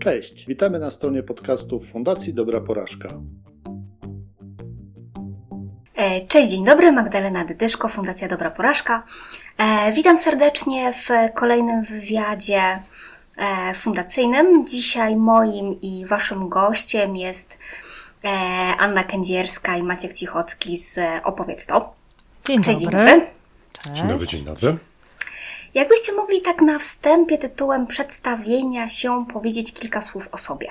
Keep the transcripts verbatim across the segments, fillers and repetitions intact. Cześć, witamy na stronie podcastów Fundacji Dobra Porażka. Cześć, dzień dobry, Magdalena Dydyszko, Fundacja Dobra Porażka. Witam serdecznie w kolejnym wywiadzie fundacyjnym. Dzisiaj moim i waszym gościem jest Anna Kędzierska i Maciek Cichocki z Opowiedz.to. Dzień Cześć, dobry. Dzień dobry. Cześć. Dzień dobry, dzień dobry. Jakbyście mogli tak na wstępie tytułem przedstawienia się powiedzieć kilka słów o sobie?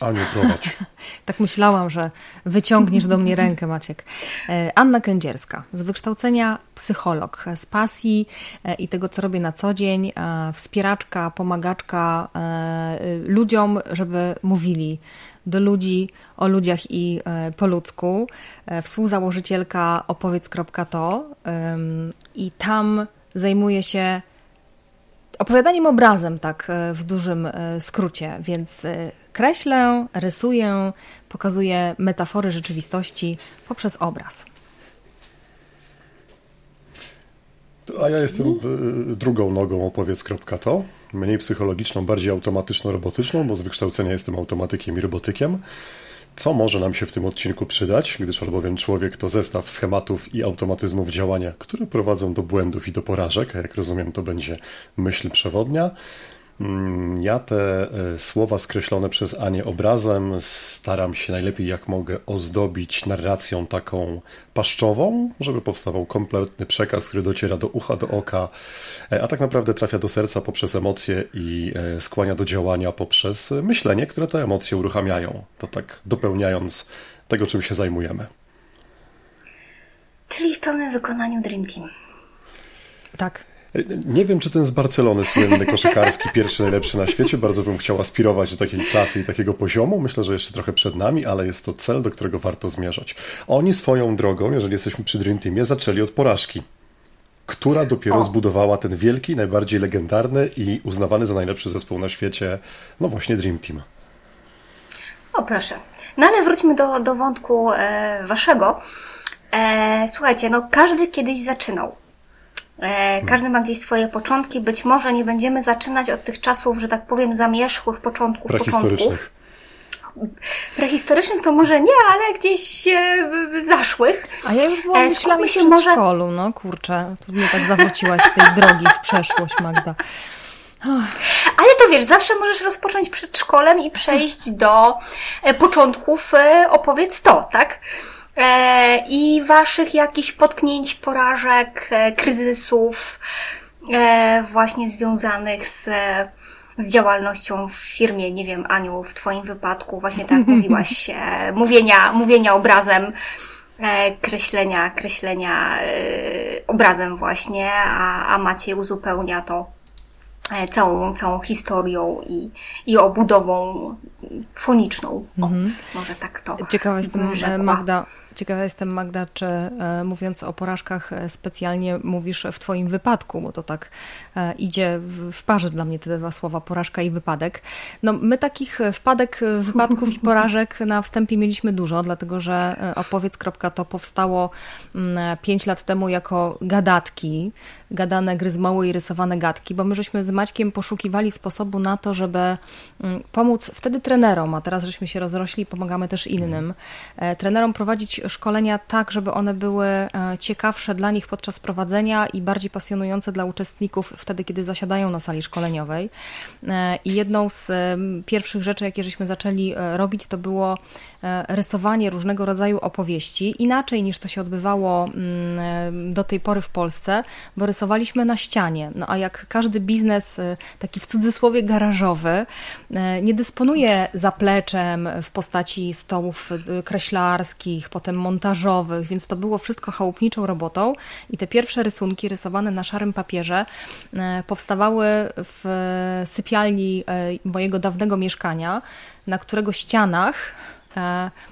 Aniu, prowadź. Tak myślałam, że wyciągniesz do mnie rękę, Maciek. Anna Kędzierska, z wykształcenia psycholog, z pasji i tego, co robię na co dzień, wspieraczka, pomagaczka ludziom, żeby mówili do ludzi, o ludziach i po ludzku. Współzałożycielka Opowiedz.to i tam zajmuje się opowiadaniem obrazem, tak w dużym skrócie, więc kreślę, rysuję, pokazuję metafory rzeczywistości poprzez obraz. A ja jestem drugą nogą Opowiedz.to, mniej psychologiczną, bardziej automatyczno-robotyczną, bo z wykształcenia jestem automatykiem i robotykiem, co może nam się w tym odcinku przydać, gdyż albowiem człowiek to zestaw schematów i automatyzmów działania, które prowadzą do błędów i do porażek, a jak rozumiem to będzie myśl przewodnia. Ja te słowa skreślone przez Anię obrazem staram się najlepiej jak mogę ozdobić narracją taką paszczową, żeby powstawał kompletny przekaz, który dociera do ucha, do oka, a tak naprawdę trafia do serca poprzez emocje i skłania do działania poprzez myślenie, które te emocje uruchamiają. To tak dopełniając tego, czym się zajmujemy. Czyli w pełnym wykonaniu Dream Team. Tak. Nie wiem, czy ten z Barcelony słynny koszykarski, pierwszy najlepszy na świecie. Bardzo bym chciał aspirować do takiej klasy i takiego poziomu. Myślę, że jeszcze trochę przed nami, ale jest to cel, do którego warto zmierzać. Oni swoją drogą, jeżeli jesteśmy przy Dream Teamie, zaczęli od porażki, która dopiero o. zbudowała ten wielki, najbardziej legendarny i uznawany za najlepszy zespół na świecie, no właśnie Dream Team. O, proszę. No ale wróćmy do, do wątku e, waszego. E, słuchajcie, no każdy kiedyś zaczynał. Każdy ma gdzieś swoje początki. Być może nie będziemy zaczynać od tych czasów, że tak powiem, zamierzchłych początków. Prehistorycznych. Początków. Prehistorycznych to może nie, ale gdzieś e, zaszłych. A ja już byłam myślami w przedszkolu. Może... No kurczę, tu mnie tak zawróciłaś z tej drogi w przeszłość, Magda. Oh. Ale to wiesz, zawsze możesz rozpocząć przedszkolem i przejść do początków Opowiedz.to, tak? I waszych jakichś potknięć, porażek, kryzysów właśnie związanych z, z działalnością w firmie. Nie wiem, Aniu, w twoim wypadku właśnie tak mówiłaś, mówienia, mówienia obrazem, kreślenia, kreślenia obrazem właśnie, a, a Maciej uzupełnia to całą, całą historią i, i obudową foniczną. O, mhm. Może tak to. Ciekawa jestem, Magda, ciekawa jestem, Magda, czy e, mówiąc o porażkach specjalnie mówisz w twoim wypadku, bo to tak e, idzie w, w parze dla mnie te dwa słowa, porażka i wypadek. No my takich wpadek, wypadków i porażek na wstępie mieliśmy dużo, dlatego że Opowiedz.to powstało pięć lat temu jako gadatki, gadane gry z moły i rysowane gadki, bo my żeśmy z Maćkiem poszukiwali sposobu na to, żeby pomóc wtedy trenerom, a teraz żeśmy się rozrośli i pomagamy też innym, trenerom prowadzić szkolenia tak, żeby one były ciekawsze dla nich podczas prowadzenia i bardziej pasjonujące dla uczestników wtedy, kiedy zasiadają na sali szkoleniowej. I jedną z pierwszych rzeczy, jakie żeśmy zaczęli robić, to było rysowanie różnego rodzaju opowieści, inaczej niż to się odbywało do tej pory w Polsce, bo rysowaliśmy na ścianie. No a jak każdy biznes, taki w cudzysłowie garażowy, nie dysponuje zapleczem w postaci stołów kreślarskich, potem montażowych, więc to było wszystko chałupniczą robotą i te pierwsze rysunki rysowane na szarym papierze powstawały w sypialni mojego dawnego mieszkania, na którego ścianach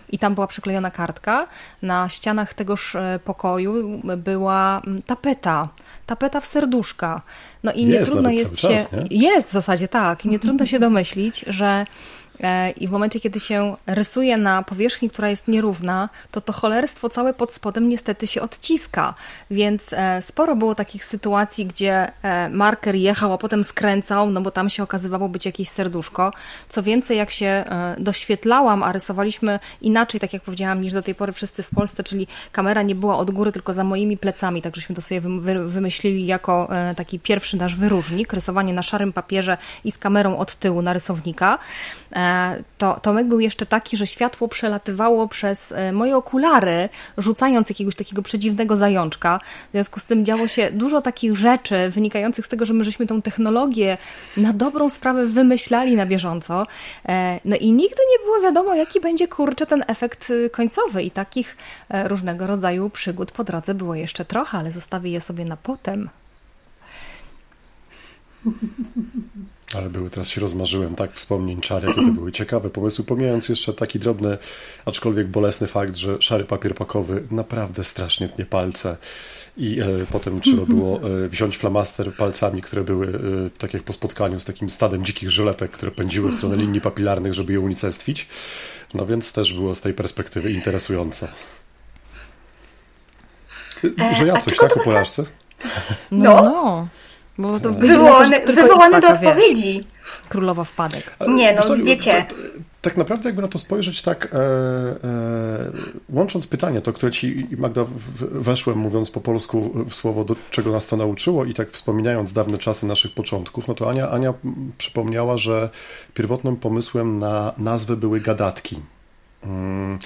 i tam była przyklejona kartka. Na ścianach tegoż pokoju była tapeta, tapeta w serduszka. No i nie trudno jest się. Jest w zasadzie tak, i nie trudno się domyślić, że I w momencie, kiedy się rysuje na powierzchni, która jest nierówna, to to cholerstwo całe pod spodem niestety się odciska. Więc sporo było takich sytuacji, gdzie marker jechał, a potem skręcał, no bo tam się okazywało być jakieś serduszko. Co więcej, jak się doświetlałam, a rysowaliśmy inaczej, tak jak powiedziałam, niż do tej pory wszyscy w Polsce, czyli kamera nie była od góry, tylko za moimi plecami, tak żeśmy to sobie wymyślili jako taki pierwszy nasz wyróżnik, rysowanie na szarym papierze i z kamerą od tyłu na rysownika. To Tomek był jeszcze taki, że światło przelatywało przez moje okulary, rzucając jakiegoś takiego przedziwnego zajączka. W związku z tym działo się dużo takich rzeczy wynikających z tego, że my żeśmy tą technologię na dobrą sprawę wymyślali na bieżąco. No i nigdy nie było wiadomo, jaki będzie, kurczę, ten efekt końcowy. I takich różnego rodzaju przygód po drodze było jeszcze trochę, ale zostawię je sobie na potem. Ale były, teraz się rozmarzyłem, tak, wspomnień czar, jakie to były ciekawe pomysły, pomijając jeszcze taki drobny, aczkolwiek bolesny fakt, że szary papier pakowy naprawdę strasznie tnie palce i e, potem trzeba było e, wziąć flamaster palcami, które były e, tak jak po spotkaniu z takim stadem dzikich żyletek, które pędziły w stronę linii papilarnych, żeby je unicestwić, no więc też było z tej perspektywy interesujące. E, że ja coś, tak, o porażce? No, no. Bo to wywołane, wywołane do odpowiedzi. Wiesz, królowa wpadek. Nie, no Zoli, wiecie. To, to, tak naprawdę jakby na to spojrzeć, tak e, e, łącząc pytanie, to które ci, Magda, weszłem mówiąc po polsku w słowo, do czego nas to nauczyło i tak wspominając dawne czasy naszych początków, no to Ania, Ania przypomniała, że pierwotnym pomysłem na nazwy były gadatki. Mm.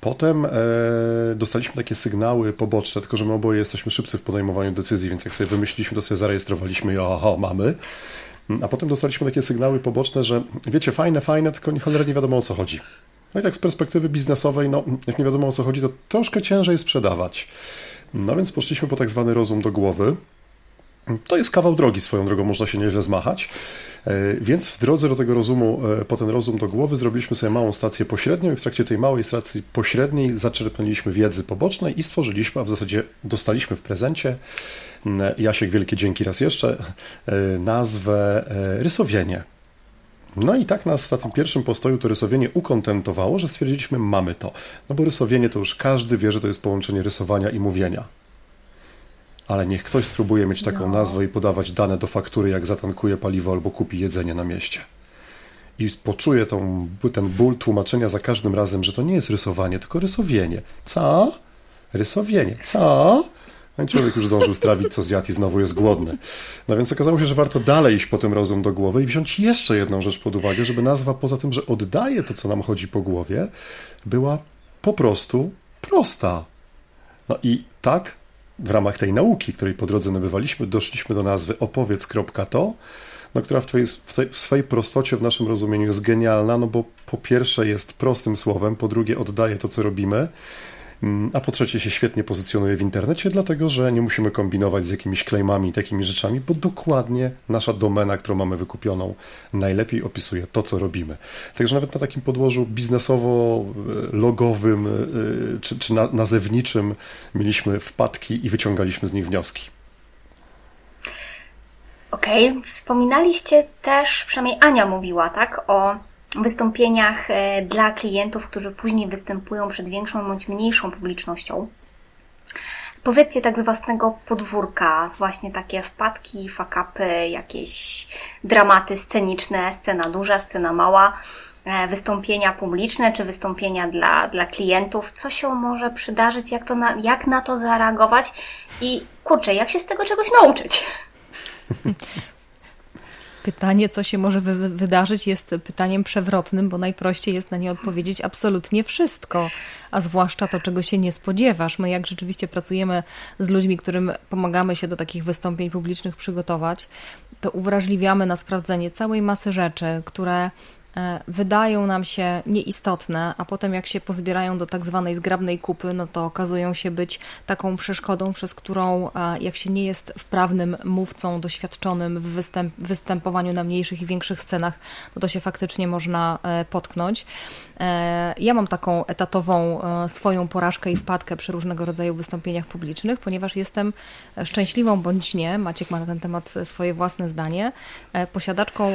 Potem e, dostaliśmy takie sygnały poboczne, tylko że my oboje jesteśmy szybcy w podejmowaniu decyzji, więc jak sobie wymyśliliśmy, to sobie zarejestrowaliśmy i oho, mamy. A potem dostaliśmy takie sygnały poboczne, że wiecie, fajne, fajne, tylko nie cholera nie wiadomo o co chodzi. No i tak z perspektywy biznesowej, no jak nie wiadomo o co chodzi, to troszkę ciężej sprzedawać. No więc poszliśmy po tak zwany rozum do głowy. To jest kawał drogi, swoją drogą można się nieźle zmachać. Więc w drodze do tego rozumu, po ten rozum do głowy, zrobiliśmy sobie małą stację pośrednią i w trakcie tej małej stacji pośredniej zaczerpnęliśmy wiedzy pobocznej i stworzyliśmy, a w zasadzie dostaliśmy w prezencie, Jasiek, wielkie dzięki raz jeszcze, nazwę Rysowienie. No i tak nas na tym pierwszym postoju to rysowienie ukontentowało, że stwierdziliśmy, mamy to. No bo rysowienie to już każdy wie, że to jest połączenie rysowania i mówienia. Ale niech ktoś spróbuje mieć taką no. nazwę i podawać dane do faktury, jak zatankuje paliwo albo kupi jedzenie na mieście. I poczuje tą, ten ból tłumaczenia za każdym razem, że to nie jest rysowanie, tylko rysowienie. Co? Rysowienie. Co? No i człowiek już zdążył strawić, co zjadł i znowu jest głodny. No więc okazało się, że warto dalej iść po tym rozum do głowy i wziąć jeszcze jedną rzecz pod uwagę, żeby nazwa, poza tym, że oddaje to, co nam chodzi po głowie, była po prostu prosta. No i tak w ramach tej nauki, której po drodze nabywaliśmy, doszliśmy do nazwy Opowiedz.to, no, która w, twojej, w, tej, w swej prostocie w naszym rozumieniu jest genialna, no bo po pierwsze jest prostym słowem, po drugie oddaje to, co robimy, a po trzecie się świetnie pozycjonuje w internecie, dlatego że nie musimy kombinować z jakimiś claimami i takimi rzeczami, bo dokładnie nasza domena, którą mamy wykupioną, najlepiej opisuje to, co robimy. Także nawet na takim podłożu biznesowo-logowym czy, czy na, nazewniczym mieliśmy wpadki i wyciągaliśmy z nich wnioski. Okej, okay. Wspominaliście też, przynajmniej Ania mówiła, tak, o wystąpieniach dla klientów, którzy później występują przed większą bądź mniejszą publicznością. Powiedzcie tak z własnego podwórka, właśnie takie wpadki, fuck-upy, jakieś dramaty sceniczne, scena duża, scena mała, wystąpienia publiczne czy wystąpienia dla, dla klientów. Co się może przydarzyć, jak, to na, jak na to zareagować i kurczę, jak się z tego czegoś nauczyć? Pytanie, co się może wy- wydarzyć, jest pytaniem przewrotnym, bo najprościej jest na nie odpowiedzieć absolutnie wszystko, a zwłaszcza to, czego się nie spodziewasz. My jak rzeczywiście pracujemy z ludźmi, którym pomagamy się do takich wystąpień publicznych przygotować, to uwrażliwiamy na sprawdzenie całej masy rzeczy, które wydają nam się nieistotne, a potem jak się pozbierają do tak zwanej zgrabnej kupy, no to okazują się być taką przeszkodą, przez którą jak się nie jest wprawnym mówcą doświadczonym w występ, występowaniu na mniejszych i większych scenach, no to się faktycznie można potknąć. Ja mam taką etatową swoją porażkę i wpadkę przy różnego rodzaju wystąpieniach publicznych, ponieważ jestem szczęśliwą bądź nie, Maciek ma na ten temat swoje własne zdanie, posiadaczką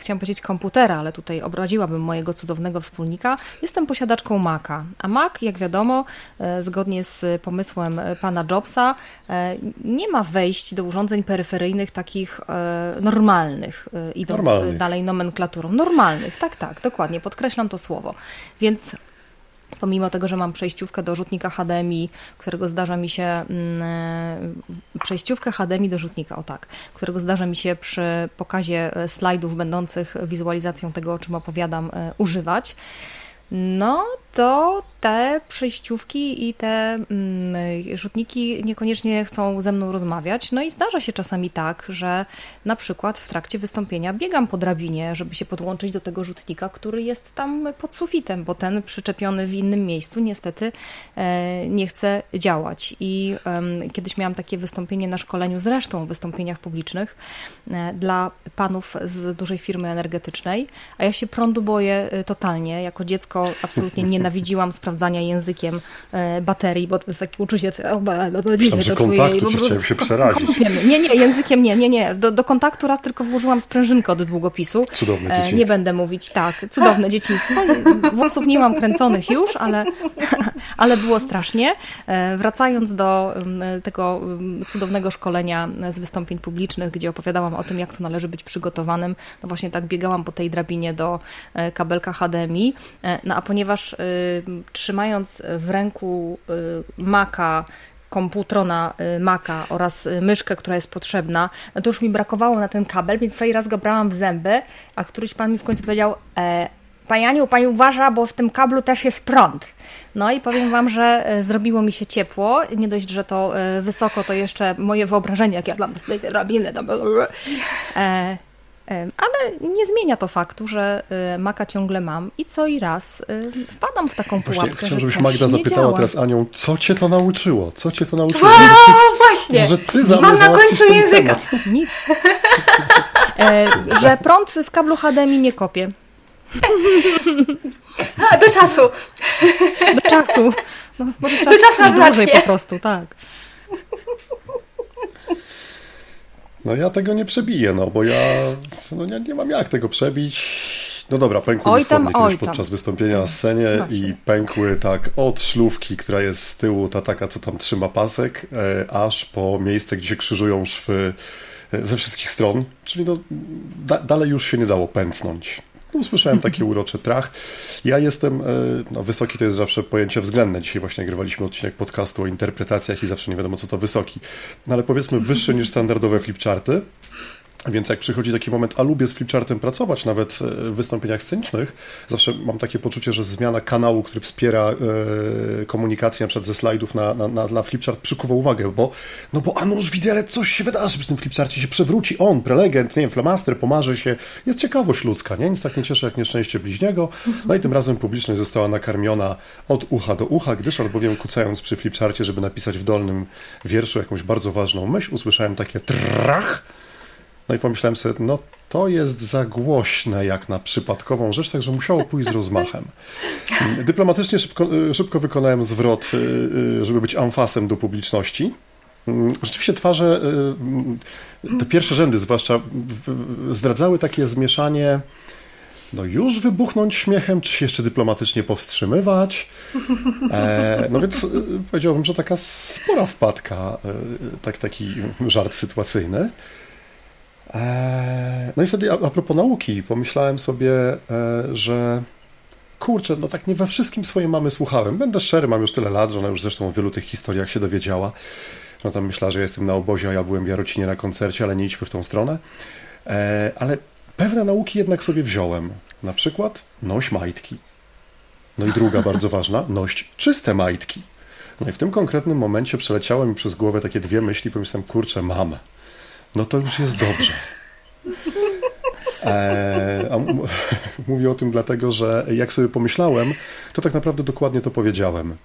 chciałam powiedzieć komputera, ale tutaj obraziłabym mojego cudownego wspólnika, jestem posiadaczką Maca. A Mac, jak wiadomo, zgodnie z pomysłem pana Jobsa, nie ma wejść do urządzeń peryferyjnych takich normalnych, idąc normalnych. dalej nomenklaturą. Normalnych, tak, tak, dokładnie, podkreślam to słowo. Więc pomimo tego, że mam przejściówkę do rzutnika H D M I, którego zdarza mi się przejściówkę H D M I do rzutnika, o tak, którego zdarza mi się przy pokazie slajdów będących wizualizacją tego, o czym opowiadam, używać, no to te przejściówki i te mm, rzutniki niekoniecznie chcą ze mną rozmawiać. No i zdarza się czasami tak, że na przykład w trakcie wystąpienia biegam po drabinie, żeby się podłączyć do tego rzutnika, który jest tam pod sufitem, bo ten przyczepiony w innym miejscu niestety e, nie chce działać. I e, kiedyś miałam takie wystąpienie na szkoleniu, zresztą w wystąpieniach publicznych e, dla panów z dużej firmy energetycznej, a ja się prądu boję e, totalnie. Jako dziecko absolutnie nienawidziłam sprawdzania językiem e, baterii, bo to jest takie uczucie, o, no to dziwnie to czuję. Kontaktu, bo, chciałem się przerazić. Nie, nie, językiem nie, nie, nie. Do, do kontaktu raz tylko włożyłam sprężynkę od długopisu. Cudowne dzieciństwo. E, nie będę mówić, tak, cudowne dzieciństwo. Włosów nie mam kręconych już, ale, ale było strasznie. E, wracając do e, tego cudownego szkolenia z wystąpień publicznych, gdzie opowiadałam o tym, jak to należy być przygotowanym, no właśnie tak biegałam po tej drabinie do e, kabelka H D M I, e, no a ponieważ y, trzymając w ręku y, Maca, komputrona Maca oraz myszkę, która jest potrzebna, no to już mi brakowało na ten kabel, więc cały raz go brałam w zęby, a któryś pan mi w końcu powiedział e, Pani Aniu, Pani uważa, bo w tym kablu też jest prąd. No i powiem Wam, że zrobiło mi się ciepło. Nie dość, że to wysoko, to jeszcze moje wyobrażenie, jak ja tam tutaj te drabiny, tam... E, Ale nie zmienia to faktu, że Maca ciągle mam i co i raz wpadam w taką pułapkę. Właśnie chciałam, żebyś Magda zapytała teraz Anią, co cię to nauczyło? Co cię to nauczyło? Wow, no, właśnie! Że ty za mam na końcu języka. Temat. Nic. Że prąd w kablu H D M I nie kopie. A, do czasu. Do czasu. No, może do czasu dłużej po prostu, tak. No ja tego nie przebiję, no bo ja no nie, nie mam jak tego przebić. No dobra, pękły mi spodnie kiedyś podczas wystąpienia na scenie i pękły tak od szlówki, która jest z tyłu, ta taka, co tam trzyma pasek, e, aż po miejsce, gdzie się krzyżują szwy ze wszystkich stron, czyli no, da, dalej już się nie dało pęcnąć. No, usłyszałem taki uroczy trach. Ja jestem, no wysoki to jest zawsze pojęcie względne. Dzisiaj właśnie nagrywaliśmy odcinek podcastu o interpretacjach i zawsze nie wiadomo, co to wysoki. No ale powiedzmy wyższy niż standardowe flipcharty. Więc jak przychodzi taki moment, a lubię z flipchartem pracować, nawet w wystąpieniach scenicznych, zawsze mam takie poczucie, że zmiana kanału, który wspiera e, komunikację na przykład ze slajdów na, na, na, na flipchart, przykuwa uwagę, bo no bo a nuż widelec, coś się wydarzy, przy tym flipcharcie się przewróci on, prelegent, nie wiem, flamaster, pomarzy się. Jest ciekawość ludzka, nie? Nic tak nie cieszy jak nieszczęście bliźniego. No i tym razem publiczność została nakarmiona od ucha do ucha, gdyż albowiem kucając przy flipcharcie, żeby napisać w dolnym wierszu jakąś bardzo ważną myśl, usłyszałem takie trach. No i pomyślałem sobie, no to jest za głośne jak na przypadkową rzecz, także musiało pójść z rozmachem. Dyplomatycznie szybko, szybko wykonałem zwrot, żeby być amfasem do publiczności. Rzeczywiście twarze, te pierwsze rzędy zwłaszcza, zdradzały takie zmieszanie, no już wybuchnąć śmiechem, czy się jeszcze dyplomatycznie powstrzymywać. E, no więc powiedziałbym, że taka spora wpadka, tak, taki żart sytuacyjny. No i wtedy a propos nauki, pomyślałem sobie, że kurczę, no tak nie we wszystkim swojej mamy słuchałem. Będę szczery, mam już tyle lat, że ona już zresztą o wielu tych historiach się dowiedziała. No tam myślała, że ja jestem na obozie, a ja byłem w Jarocinie na koncercie, ale nie idźmy w tą stronę. Ale pewne nauki jednak sobie wziąłem. Na przykład noś majtki. No i druga bardzo ważna, noś czyste majtki. No i w tym konkretnym momencie przeleciały mi przez głowę takie dwie myśli, pomyślałem, kurczę, mam. No to już jest dobrze. Eee, a m- mówię o tym dlatego, że jak sobie pomyślałem, to tak naprawdę dokładnie to powiedziałem.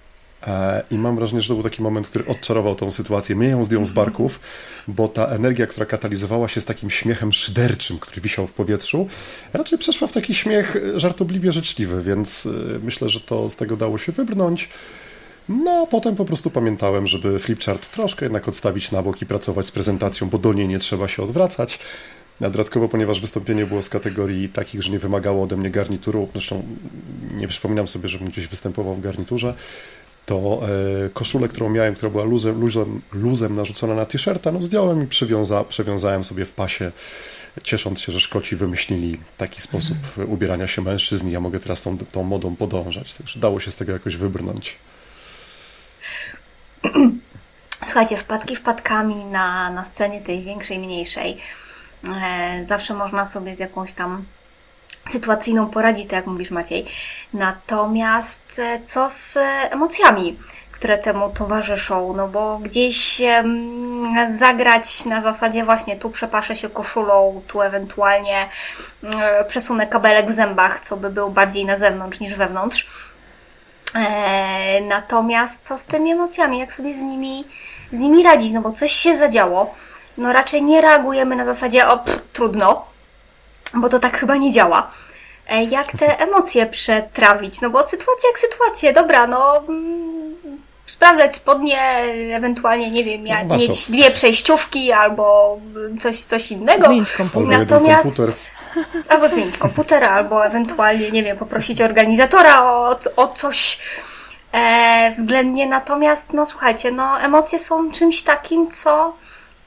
Eee, I mam wrażenie, że to był taki moment, który odczarował tą sytuację. Mnie ją zdjął z barków, bo ta energia, która katalizowała się z takim śmiechem szyderczym, który wisiał w powietrzu, raczej przeszła w taki śmiech żartobliwie życzliwy, więc myślę, że to z tego dało się wybrnąć. No, a potem po prostu pamiętałem, żeby flipchart troszkę jednak odstawić na bok i pracować z prezentacją, bo do niej nie trzeba się odwracać. A dodatkowo, ponieważ wystąpienie było z kategorii takich, że nie wymagało ode mnie garnituru, zresztą nie przypominam sobie, żebym gdzieś występował w garniturze, to e, koszulę, którą miałem, która była luzem, luzem, luzem narzucona na t-shirta, no zdjąłem i przywiąza, przewiązałem sobie w pasie, ciesząc się, że Szkoci wymyślili taki sposób mm. ubierania się mężczyzn i ja mogę teraz tą, tą modą podążać. Także dało się z tego jakoś wybrnąć. Słuchajcie, wpadki wpadkami na, na scenie tej większej, mniejszej. E, zawsze można sobie z jakąś tam sytuacyjną poradzić, tak jak mówisz, Maciej. Natomiast co z emocjami, które temu towarzyszą? No bo gdzieś zagrać na zasadzie właśnie tu przepaszę się koszulą, tu ewentualnie przesunę kabelek w zębach, co by był bardziej na zewnątrz niż wewnątrz. Natomiast co z tymi emocjami? Jak sobie z nimi, z nimi radzić? No bo coś się zadziało. No raczej nie reagujemy na zasadzie o pff, trudno, bo to tak chyba nie działa. Jak te emocje przetrawić? No bo sytuacja jak sytuacja, dobra, no mm, sprawdzać spodnie, ewentualnie, nie wiem, ja, no mieć dwie przejściówki albo coś, coś innego. Zmienić komputer. Natomiast, albo zmienić komputer, albo ewentualnie, nie wiem, poprosić organizatora o, o coś e, względnie. Natomiast, no słuchajcie, no emocje są czymś takim, co...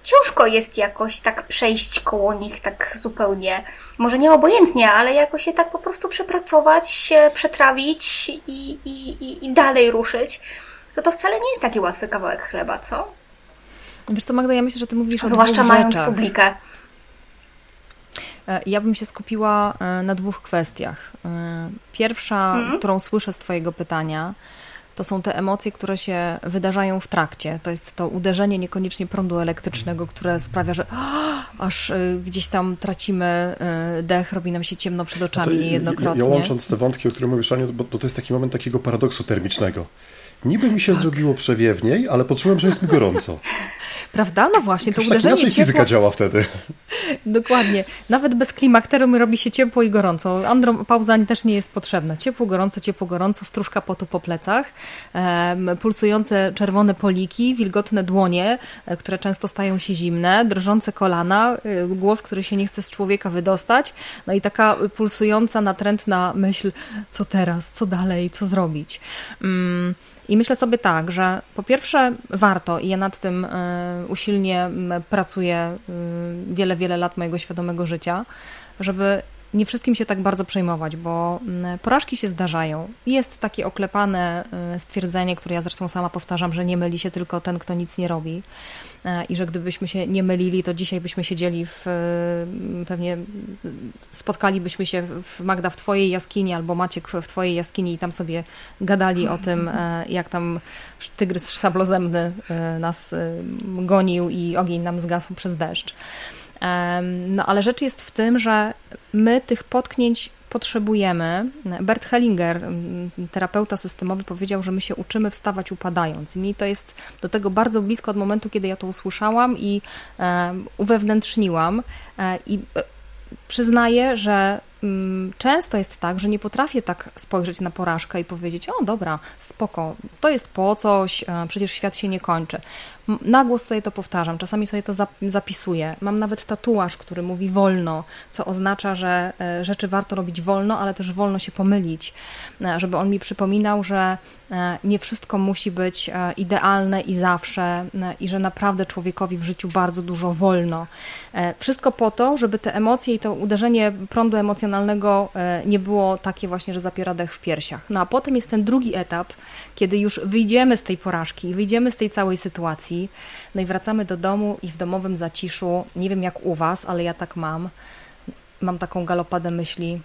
ciężko jest jakoś tak przejść koło nich tak zupełnie, może nie obojętnie, ale jakoś je tak po prostu przepracować, przetrawić i, i, i dalej ruszyć. No to wcale nie jest taki łatwy kawałek chleba, co? Wiesz co, Magda, ja myślę, że ty mówisz o dwóch rzeczach. Zwłaszcza mając publikę. Ja bym się skupiła na dwóch kwestiach. Pierwsza, hmm? którą słyszę z twojego pytania, to są te emocje, które się wydarzają w trakcie. To jest to uderzenie niekoniecznie prądu elektrycznego, które sprawia, że aż gdzieś tam tracimy dech, robi nam się ciemno przed oczami no niejednokrotnie. Ja łącząc te wątki, o których mówisz, Aniu, bo to jest taki moment takiego paradoksu termicznego. Niby mi się tak zrobiło przewiewniej, ale poczułem, że jest mi gorąco. Prawda? No właśnie, to uderzenie ciepło... fizyka działa wtedy. Dokładnie. Nawet bez klimakterum robi się ciepło i gorąco. Andropauza też nie jest potrzebna. Ciepło, gorąco, ciepło, gorąco, stróżka potu po plecach, um, pulsujące czerwone poliki, wilgotne dłonie, które często stają się zimne, drżące kolana, głos, który się nie chce z człowieka wydostać, no i taka pulsująca, natrętna myśl, co teraz, co dalej, co zrobić. Um, I myślę sobie tak, że po pierwsze warto, i ja nad tym usilnie pracuję wiele, wiele lat mojego świadomego życia, żeby nie wszystkim się tak bardzo przejmować, bo porażki się zdarzają. Jest takie oklepane stwierdzenie, które ja zresztą sama powtarzam, że nie myli się tylko ten, kto nic nie robi. I że gdybyśmy się nie mylili, to dzisiaj byśmy siedzieli w, pewnie spotkalibyśmy się w Magda w twojej jaskini albo Maciek w twojej jaskini i tam sobie gadali o tym, jak tam tygrys szablozębny nas gonił i ogień nam zgasł przez deszcz. No ale rzecz jest w tym, że my tych potknięć potrzebujemy. Bert Hellinger, terapeuta systemowy, powiedział, że my się uczymy wstawać upadając. I mi to jest do tego bardzo blisko od momentu, kiedy ja to usłyszałam i e, uwewnętrzniłam. E, I e, przyznaję, że m, często jest tak, że nie potrafię tak spojrzeć na porażkę i powiedzieć, o dobra, spoko, to jest po coś, e, przecież świat się nie kończy. Na głos sobie to powtarzam, czasami sobie to zapisuję. Mam nawet tatuaż, który mówi wolno, co oznacza, że rzeczy warto robić wolno, ale też wolno się pomylić, żeby on mi przypominał, że nie wszystko musi być idealne i zawsze i że naprawdę człowiekowi w życiu bardzo dużo wolno. Wszystko po to, żeby te emocje i to uderzenie prądu emocjonalnego nie było takie właśnie, że zapiera dech w piersiach. No a potem jest ten drugi etap, kiedy już wyjdziemy z tej porażki, wyjdziemy z tej całej sytuacji, no i wracamy do domu i w domowym zaciszu, nie wiem jak u was, ale ja tak mam, mam taką galopadę myśli,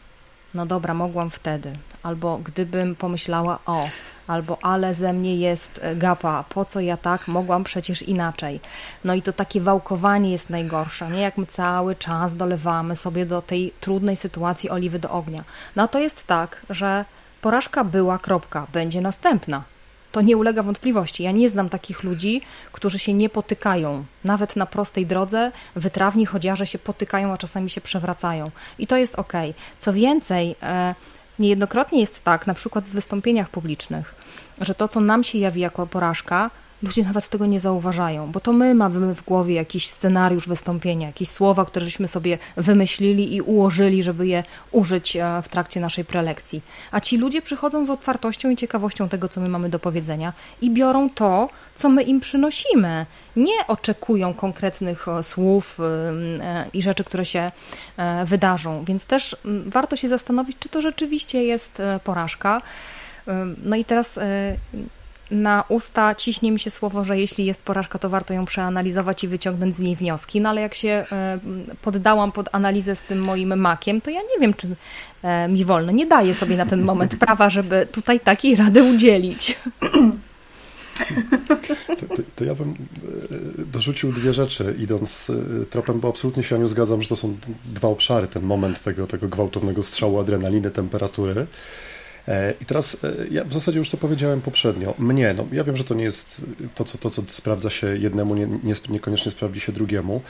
no dobra, mogłam wtedy, albo gdybym pomyślała o, albo ale ze mnie jest gapa, po co ja tak, mogłam przecież inaczej. No i to takie wałkowanie jest najgorsze, nie? Jak my cały czas dolewamy sobie do tej trudnej sytuacji oliwy do ognia. No to jest tak, że porażka była, kropka, będzie następna. To nie ulega wątpliwości. Ja nie znam takich ludzi, którzy się nie potykają. Nawet na prostej drodze wytrawni chodziarze się potykają, a czasami się przewracają. I to jest okej. Okay. Co więcej, e, niejednokrotnie jest tak, na przykład w wystąpieniach publicznych, że to, co nam się jawi jako porażka, ludzie nawet tego nie zauważają, bo to my mamy w głowie jakiś scenariusz wystąpienia, jakieś słowa, które żeśmy sobie wymyślili i ułożyli, żeby je użyć w trakcie naszej prelekcji. A ci ludzie przychodzą z otwartością i ciekawością tego, co my mamy do powiedzenia i biorą to, co my im przynosimy. Nie oczekują konkretnych słów i rzeczy, które się wydarzą, więc też warto się zastanowić, czy to rzeczywiście jest porażka. No i teraz na usta ciśnie mi się słowo, że jeśli jest porażka, to warto ją przeanalizować i wyciągnąć z niej wnioski. No ale jak się poddałam pod analizę z tym moim makiem, to ja nie wiem, czy mi wolno. Nie daję sobie na ten moment prawa, żeby tutaj takiej rady udzielić. To, to, to ja bym dorzucił dwie rzeczy, idąc tropem, bo absolutnie się nie zgadzam, że to są dwa obszary, ten moment tego, tego gwałtownego strzału adrenaliny, temperatury. I teraz, ja w zasadzie już to powiedziałem poprzednio, mnie, no ja wiem, że to nie jest to, co, to, co sprawdza się jednemu, nie, nie, niekoniecznie sprawdzi się drugiemu,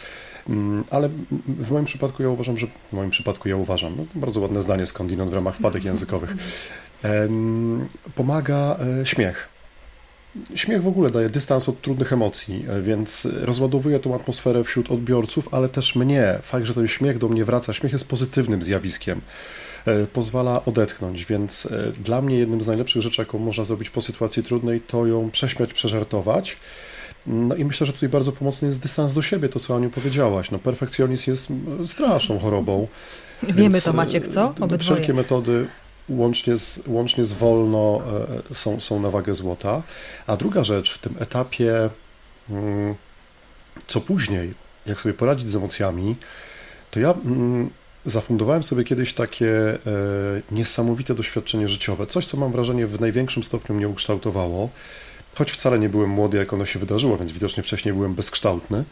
ale w moim przypadku ja uważam, że, w moim przypadku ja uważam, no, bardzo ładne zdanie skądinąd w ramach wpadek językowych, pomaga śmiech. Śmiech w ogóle daje dystans od trudnych emocji, więc rozładowuje tą atmosferę wśród odbiorców, ale też mnie. Fakt, że ten śmiech do mnie wraca, śmiech jest pozytywnym zjawiskiem. Pozwala odetchnąć, więc dla mnie jednym z najlepszych rzeczy, jaką można zrobić po sytuacji trudnej, to ją prześmiać, przeżartować. No i myślę, że tutaj bardzo pomocny jest dystans do siebie, to co Aniu powiedziałaś. No, perfekcjonizm jest straszną chorobą. Wiemy to, Maciek, co? Obydwoje. Wszelkie metody łącznie z, łącznie z wolno są, są na wagę złota. A druga rzecz w tym etapie, co później, jak sobie poradzić z emocjami, to ja... Zafundowałem sobie kiedyś takie e, niesamowite doświadczenie życiowe. Coś, co mam wrażenie w największym stopniu mnie ukształtowało, choć wcale nie byłem młody, jak ono się wydarzyło, więc widocznie wcześniej byłem bezkształtny.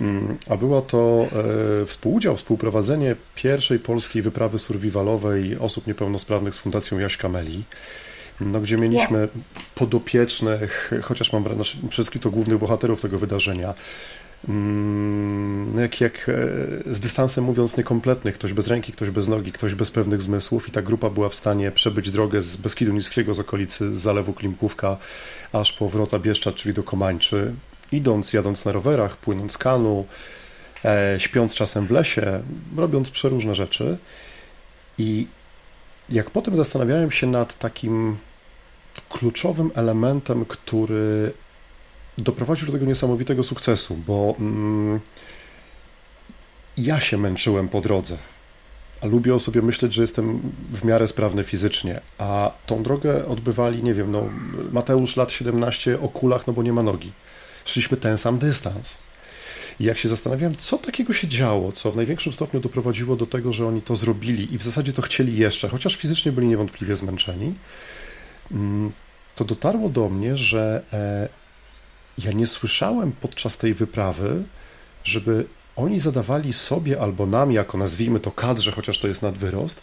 Mm, a było to e, współudział, współprowadzenie pierwszej polskiej wyprawy survivalowej osób niepełnosprawnych z Fundacją Jaś Kameli, no, gdzie mieliśmy yeah. podopiecznych, chociaż mam wrażenie, znaczy, wszystkich to głównych bohaterów tego wydarzenia, Jak, jak z dystansem mówiąc niekompletnych, ktoś bez ręki, ktoś bez nogi, ktoś bez pewnych zmysłów i ta grupa była w stanie przebyć drogę z Beskidu Niskiego, z okolicy Zalewu Klimkówka, aż po Wrota Bieszczad, czyli do Komańczy, idąc, jadąc na rowerach, płynąc kanu, e, śpiąc czasem w lesie, robiąc przeróżne rzeczy. I jak potem zastanawiałem się nad takim kluczowym elementem, który doprowadził do tego niesamowitego sukcesu, bo mm, ja się męczyłem po drodze, a lubię o sobie myśleć, że jestem w miarę sprawny fizycznie, a tą drogę odbywali, nie wiem, no Mateusz lat siedemnaście o kulach, no bo nie ma nogi. Szliśmy ten sam dystans. I jak się zastanawiałem, co takiego się działo, co w największym stopniu doprowadziło do tego, że oni to zrobili i w zasadzie to chcieli jeszcze, chociaż fizycznie byli niewątpliwie zmęczeni, mm, to dotarło do mnie, że e, ja nie słyszałem podczas tej wyprawy, żeby oni zadawali sobie albo nam, jako nazwijmy to kadrze, chociaż to jest nadwyrost,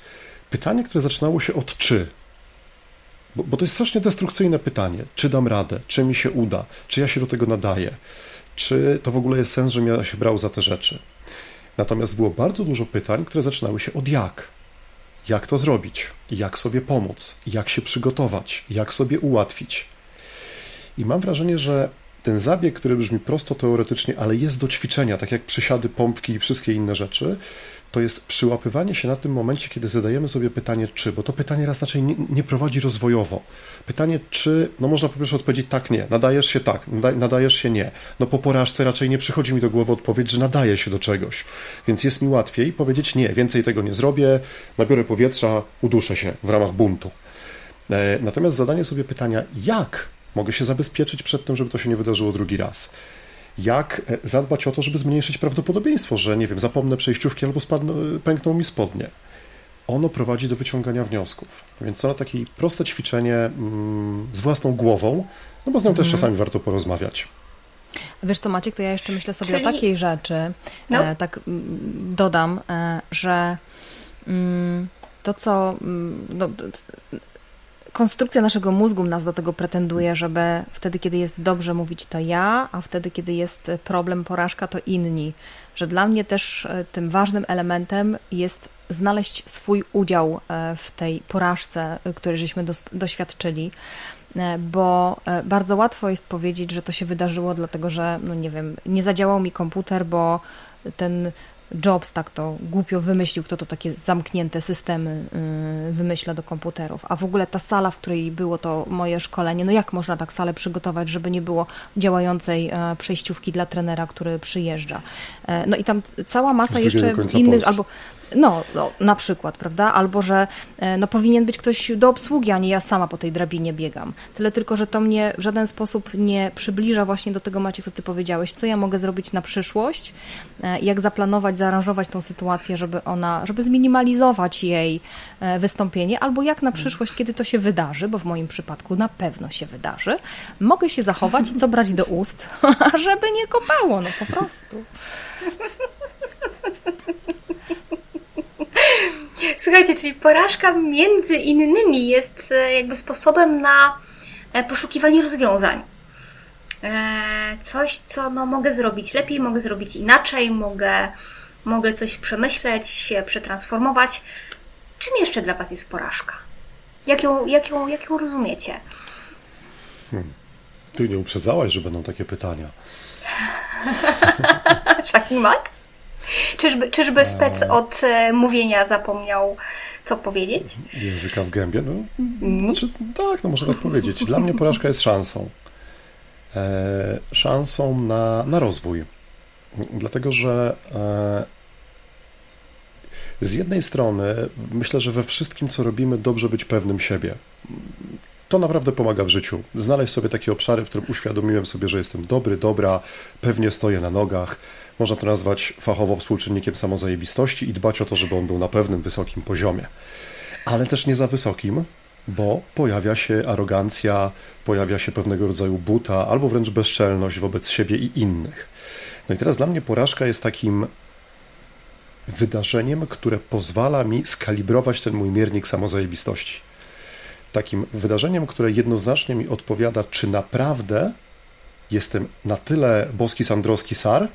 pytanie, które zaczynało się od czy. Bo, bo to jest strasznie destrukcyjne pytanie. Czy dam radę? Czy mi się uda? Czy ja się do tego nadaję? Czy to w ogóle jest sens, żebym ja się brał za te rzeczy? Natomiast było bardzo dużo pytań, które zaczynały się od jak. Jak to zrobić? Jak sobie pomóc? Jak się przygotować? Jak sobie ułatwić? I mam wrażenie, że ten zabieg, który brzmi prosto teoretycznie, ale jest do ćwiczenia, tak jak przysiady, pompki i wszystkie inne rzeczy, to jest przyłapywanie się na tym momencie, kiedy zadajemy sobie pytanie czy, bo to pytanie raz raczej nie, nie prowadzi rozwojowo. Pytanie czy, no można po pierwsze odpowiedzieć tak, nie, nadajesz się tak, nadajesz się nie. No po porażce raczej nie przychodzi mi do głowy odpowiedź, że nadaję się do czegoś, więc jest mi łatwiej powiedzieć nie, więcej tego nie zrobię, nabiorę powietrza, uduszę się w ramach buntu. Natomiast zadanie sobie pytania jak mogę się zabezpieczyć przed tym, żeby to się nie wydarzyło drugi raz. Jak zadbać o to, żeby zmniejszyć prawdopodobieństwo, że, nie wiem, zapomnę przejściówki albo spadną, pękną mi spodnie. Ono prowadzi do wyciągania wniosków. Więc to na takie proste ćwiczenie mm, z własną głową, no bo z nią mhm. też czasami warto porozmawiać. Wiesz co, Maciek, to ja jeszcze myślę sobie Czyli... o takiej rzeczy, no. e, tak m, dodam, e, że m, to, co... M, do, do, konstrukcja naszego mózgu nas do tego pretenduje, żeby wtedy, kiedy jest dobrze mówić, to ja, a wtedy, kiedy jest problem, porażka, to inni. Że dla mnie też tym ważnym elementem jest znaleźć swój udział w tej porażce, której żeśmy doświadczyli. bo bardzo łatwo jest powiedzieć, że to się wydarzyło dlatego, że no nie wiem, nie zadziałał mi komputer, bo ten Jobs tak to głupio wymyślił, kto to takie zamknięte systemy wymyśla do komputerów. A w ogóle ta sala, w której było to moje szkolenie, no jak można tak salę przygotować, żeby nie było działającej przejściówki dla trenera, który przyjeżdża. No i tam cała masa jeszcze innych... albo No, no, na przykład, prawda? Albo, że no, powinien być ktoś do obsługi, a nie ja sama po tej drabinie biegam. Tyle tylko, że to mnie w żaden sposób nie przybliża właśnie do tego, Maciek, co ty powiedziałeś. Co ja mogę zrobić na przyszłość? Jak zaplanować, zaaranżować tą sytuację, żeby ona, żeby zminimalizować jej wystąpienie? Albo jak na przyszłość, kiedy to się wydarzy, bo w moim przypadku na pewno się wydarzy, mogę się zachować i co brać do ust, żeby nie kopało, no po prostu. Słuchajcie, czyli porażka między innymi jest jakby sposobem na poszukiwanie rozwiązań. Coś, co no, mogę zrobić lepiej, mogę zrobić inaczej, mogę, mogę coś przemyśleć, się przetransformować. Czym jeszcze dla was jest porażka? Jak ją, jak ją, jak ją rozumiecie? Hmm. Ty nie uprzedzałaś, że będą takie pytania. Szachmat? Czyżby, czyżby spec od mówienia zapomniał, co powiedzieć? Języka w gębie? No, znaczy, tak, no można tak powiedzieć. Dla mnie porażka jest szansą. E, szansą na, na rozwój. Dlatego, że e, z jednej strony myślę, że we wszystkim, co robimy, dobrze być pewnym siebie. To naprawdę pomaga w życiu. Znaleźć sobie takie obszary, w którym uświadomiłem sobie, że jestem dobry, dobra, pewnie stoję na nogach. Można to nazwać fachowo współczynnikiem samozajebistości i dbać o to, żeby on był na pewnym wysokim poziomie. Ale też nie za wysokim, bo pojawia się arogancja, pojawia się pewnego rodzaju buta albo wręcz bezczelność wobec siebie i innych. No i teraz dla mnie porażka jest takim wydarzeniem, które pozwala mi skalibrować ten mój miernik samozajebistości. Takim wydarzeniem, które jednoznacznie mi odpowiada, czy naprawdę jestem na tyle boski sandrowski sar,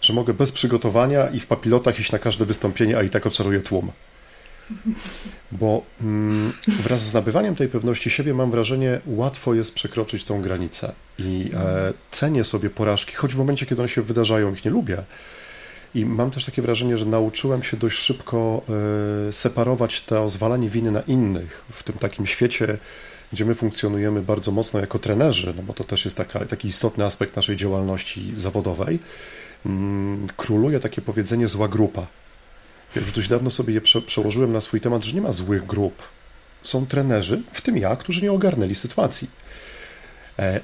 że mogę bez przygotowania i w papilotach iść na każde wystąpienie, a i tak oczaruję tłum. Bo mm, wraz z nabywaniem tej pewności siebie mam wrażenie, łatwo jest przekroczyć tą granicę. I e, cenię sobie porażki, choć w momencie, kiedy one się wydarzają, ich nie lubię. I mam też takie wrażenie, że nauczyłem się dość szybko e, separować to zwalanie winy na innych w tym takim świecie, gdzie my funkcjonujemy bardzo mocno jako trenerzy, no bo to też jest taka, taki istotny aspekt naszej działalności zawodowej. Króluje takie powiedzenie zła grupa. Ja już dość dawno sobie je prze, przełożyłem na swój temat, że nie ma złych grup. Są trenerzy, w tym ja, którzy nie ogarnęli sytuacji.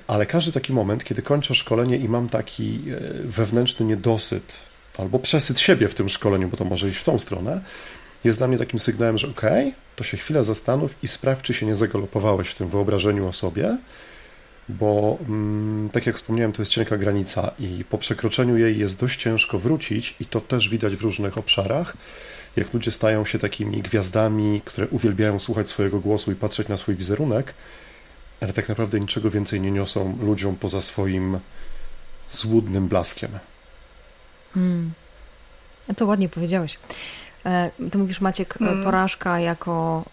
Ale każdy taki moment, kiedy kończę szkolenie i mam taki wewnętrzny niedosyt albo przesyt siebie w tym szkoleniu, bo to może iść w tą stronę, jest dla mnie takim sygnałem, że okej, okay, to się chwilę zastanów i sprawdź, czy się nie zagalopowałeś w tym wyobrażeniu o sobie, bo tak jak wspomniałem, to jest cienka granica i po przekroczeniu jej jest dość ciężko wrócić i to też widać w różnych obszarach, jak ludzie stają się takimi gwiazdami, które uwielbiają słuchać swojego głosu i patrzeć na swój wizerunek, ale tak naprawdę niczego więcej nie niosą ludziom poza swoim złudnym blaskiem. Hmm. A to ładnie powiedziałeś. Ty mówisz, Maciek, hmm. porażka jako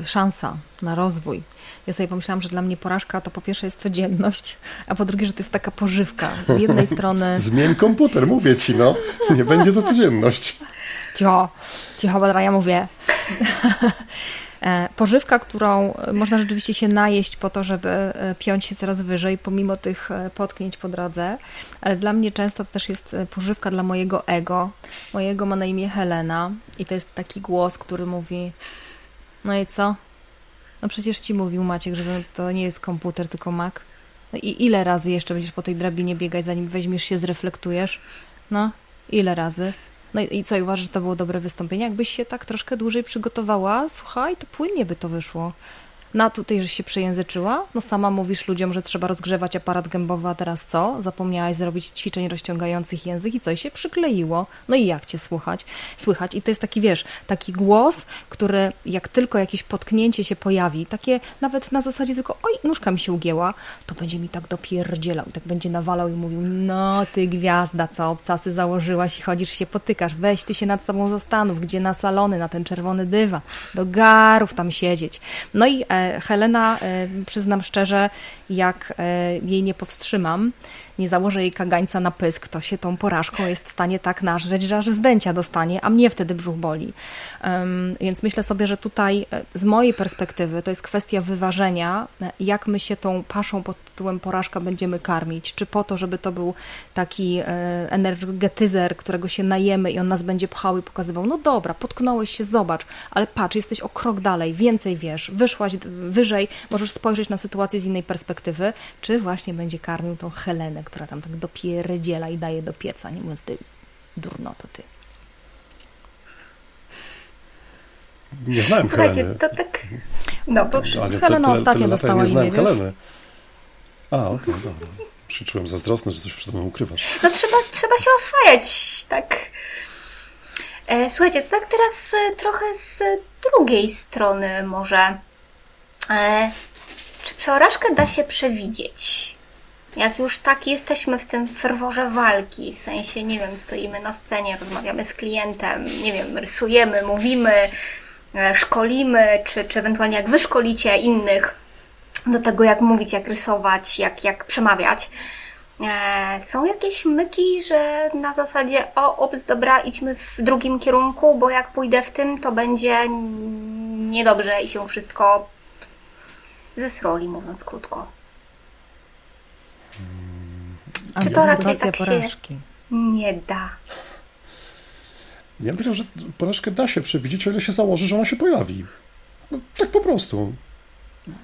y, szansa na rozwój. Ja sobie pomyślałam, że dla mnie porażka to po pierwsze jest codzienność, a po drugie, że to jest taka pożywka. Z jednej strony... Zmień komputer, mówię ci, no. Nie będzie to codzienność. Cicho, cicho, badra, ja mówię. Pożywka, którą można rzeczywiście się najeść po to, żeby piąć się coraz wyżej, pomimo tych potknięć po drodze, ale dla mnie często to też jest pożywka dla mojego ego. Mojego ma na imię Helena i to jest taki głos, który mówi: no i co? No przecież ci mówił Maciek, że to nie jest komputer, tylko Mac. No i ile razy jeszcze będziesz po tej drabinie biegać, zanim weźmiesz się, zreflektujesz? No, ile razy? No i co, i uważasz, że to było dobre wystąpienie? Jakbyś się tak troszkę dłużej przygotowała, słuchaj, to płynnie by to wyszło. No a tutaj, żeś się przejęzyczyła? No sama mówisz ludziom, że trzeba rozgrzewać aparat gębowy, a teraz co? Zapomniałaś zrobić ćwiczeń rozciągających język i coś się przykleiło. No i jak cię słuchać? Słychać. I to jest taki, wiesz, taki głos, który jak tylko jakieś potknięcie się pojawi, takie nawet na zasadzie tylko oj, nóżka mi się ugięła, to będzie mi tak dopierdzielał i tak będzie nawalał i mówił: no ty gwiazda, co obcasy założyłaś i chodzisz się potykasz, weź ty się nad sobą zastanów, gdzie na salony, na ten czerwony dywan, do garów tam siedzieć. No i e, Helena, przyznam szczerze, jak jej nie powstrzymam, nie założę jej kagańca na pysk, to się tą porażką jest w stanie tak nażreć, że aż zdęcia dostanie, a mnie wtedy brzuch boli. Więc myślę sobie, że tutaj z mojej perspektywy to jest kwestia wyważenia, jak my się tą paszą pod tytułem porażka będziemy karmić. Czy po to, żeby to był taki energetyzer, którego się najemy i on nas będzie pchał i pokazywał, no dobra, potknąłeś się, zobacz, ale patrz, jesteś o krok dalej, więcej wiesz, wyszłaś wyżej, możesz spojrzeć na sytuację z innej perspektywy, czy właśnie będzie karmił tą Helenę, która tam tak dopierdziela i daje do pieca, nie mówiąc, ty durno to ty. Nie znałem Słuchajcie, Heleny. Słuchajcie, to tak... No, bo Ania, Helena to, to, ostatnio dostała imię, wiesz? Heleny. A, okej, okay, dobra. Przyczyłem zazdrosny, że coś przed mną ukrywasz. No trzeba, trzeba się oswajać, tak... Słuchajcie, to tak teraz trochę z drugiej strony może. Czy porażkę da się przewidzieć? Jak już tak jesteśmy w tym ferworze walki, w sensie, nie wiem, stoimy na scenie, rozmawiamy z klientem, nie wiem, rysujemy, mówimy, szkolimy, czy, czy ewentualnie jak wy szkolicie innych do tego, jak mówić, jak rysować, jak, jak przemawiać. Są jakieś myki, że na zasadzie o, ops, dobra, idźmy w drugim kierunku, bo jak pójdę w tym, to będzie niedobrze i się wszystko zesroli, mówiąc krótko. Hmm. Czy to raczej tak porażki się nie da? Ja bym powiedział, że porażkę da się przewidzieć, o ile się założy, że ona się pojawi. No, tak po prostu.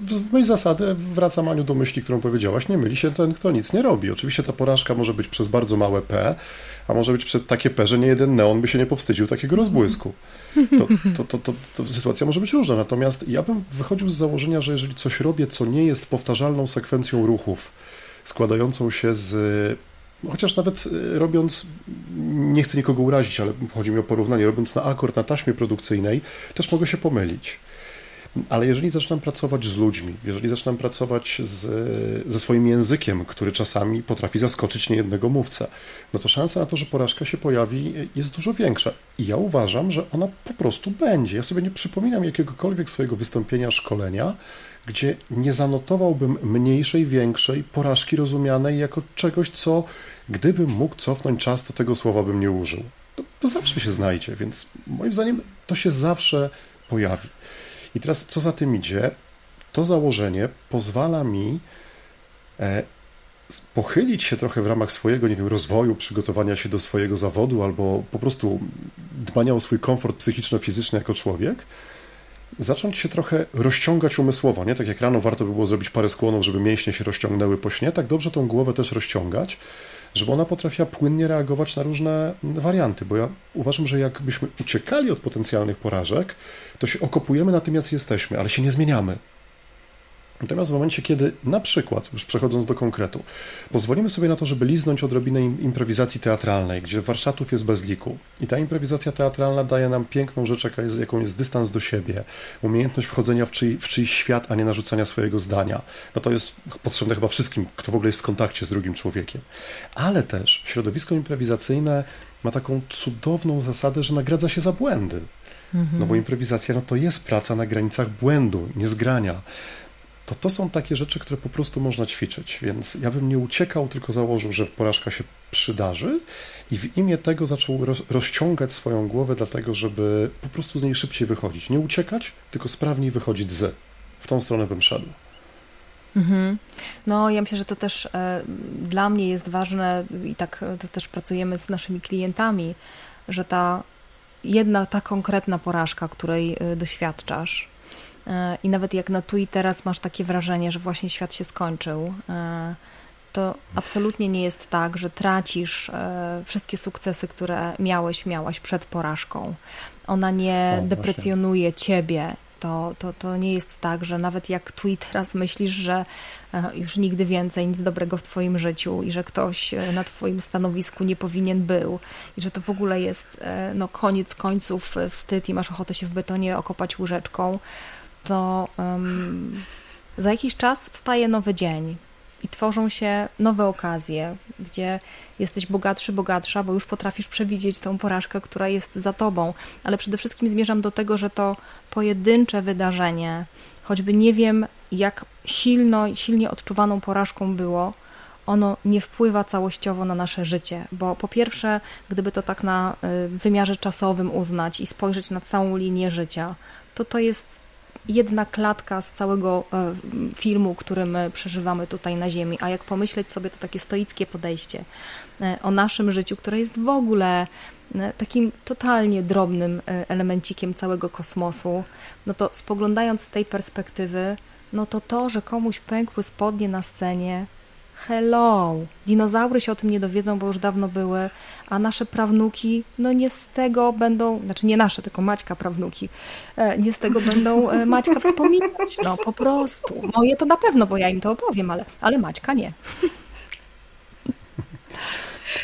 W myśl zasady wracam, Aniu, do myśli, którą powiedziałaś. Nie myli się ten, kto nic nie robi. Oczywiście ta porażka może być przez bardzo małe P, a może być przez takie P, że nie jeden neon by się nie powstydził takiego rozbłysku. To, to, to, to, to sytuacja może być różna. Natomiast ja bym wychodził z założenia, że jeżeli coś robię, co nie jest powtarzalną sekwencją ruchów, składającą się z... Chociaż nawet robiąc, nie chcę nikogo urazić, ale chodzi mi o porównanie, robiąc na akord na taśmie produkcyjnej, też mogę się pomylić. Ale jeżeli zaczynam pracować z ludźmi, jeżeli zaczynam pracować z, ze swoim językiem, który czasami potrafi zaskoczyć niejednego mówcę, no to szansa na to, że porażka się pojawi, jest dużo większa. I ja uważam, że ona po prostu będzie. Ja sobie nie przypominam jakiegokolwiek swojego wystąpienia, szkolenia, gdzie nie zanotowałbym mniejszej, większej porażki rozumianej jako czegoś, co gdybym mógł cofnąć czas, to tego słowa bym nie użył. To, to zawsze się znajdzie, więc moim zdaniem to się zawsze pojawi. I teraz, co za tym idzie, to założenie pozwala mi e, pochylić się trochę w ramach swojego, nie wiem, rozwoju, przygotowania się do swojego zawodu albo po prostu dbania o swój komfort psychiczno-fizyczny jako człowiek, zacząć się trochę rozciągać umysłowo, nie? Tak jak rano warto by było zrobić parę skłonów, żeby mięśnie się rozciągnęły po śnie, tak dobrze tą głowę też rozciągać, żeby ona potrafiła płynnie reagować na różne warianty, bo ja uważam, że jakbyśmy uciekali od potencjalnych porażek, to się okopujemy na tym, jacy jesteśmy, ale się nie zmieniamy. Natomiast w momencie, kiedy na przykład, już przechodząc do konkretu, pozwolimy sobie na to, żeby liznąć odrobinę improwizacji teatralnej, gdzie warsztatów jest bez liku. I ta improwizacja teatralna daje nam piękną rzecz, jaka jest, jaką jest dystans do siebie, umiejętność wchodzenia w, czyj, w czyjś świat, a nie narzucania swojego zdania. No to jest potrzebne chyba wszystkim, kto w ogóle jest w kontakcie z drugim człowiekiem. Ale też środowisko improwizacyjne ma taką cudowną zasadę, że nagradza się za błędy. Mhm. No bo improwizacja, no to jest praca na granicach błędu, niezgrania. To to są takie rzeczy, które po prostu można ćwiczyć, więc ja bym nie uciekał, tylko założył, że porażka się przydarzy i w imię tego zaczął rozciągać swoją głowę, dlatego żeby po prostu z niej szybciej wychodzić. Nie uciekać, tylko sprawniej wychodzić z. W tą stronę bym szedł. Mhm. No ja myślę, że to też y, dla mnie jest ważne i tak to też pracujemy z naszymi klientami, że ta jedna, ta konkretna porażka, której y, doświadczasz, i nawet jak na tu i teraz masz takie wrażenie, że właśnie świat się skończył, to absolutnie nie jest tak, że tracisz wszystkie sukcesy, które miałeś, miałaś przed porażką. Ona nie o, deprecjonuje właśnie ciebie. To, to, to nie jest tak, że nawet jak tu i teraz myślisz, że już nigdy więcej nic dobrego w twoim życiu i że ktoś na twoim stanowisku nie powinien był i że to w ogóle jest no, koniec końców wstyd i masz ochotę się w betonie okopać łyżeczką, to um, za jakiś czas wstaje nowy dzień i tworzą się nowe okazje, gdzie jesteś bogatszy, bogatsza, bo już potrafisz przewidzieć tą porażkę, która jest za tobą. Ale przede wszystkim zmierzam do tego, że to pojedyncze wydarzenie, Choćby nie wiem, jak silno, silnie odczuwaną porażką było, ono nie wpływa całościowo na nasze życie, bo po pierwsze, gdyby to tak na wymiarze czasowym uznać i spojrzeć na całą linię życia, to to jest jedna klatka z całego filmu, który my przeżywamy tutaj na ziemi, a jak pomyśleć sobie, to takie stoickie podejście o naszym życiu, które jest w ogóle takim totalnie drobnym elemencikiem całego kosmosu, no to spoglądając z tej perspektywy, no to to, że komuś pękły spodnie na scenie, hello, dinozaury się o tym nie dowiedzą, bo już dawno były, a nasze prawnuki, no nie z tego będą, znaczy nie nasze, tylko Maćka prawnuki, nie z tego będą Maćka wspominać, no po prostu. Moje to na pewno, bo ja im to opowiem, ale, ale Maćka nie.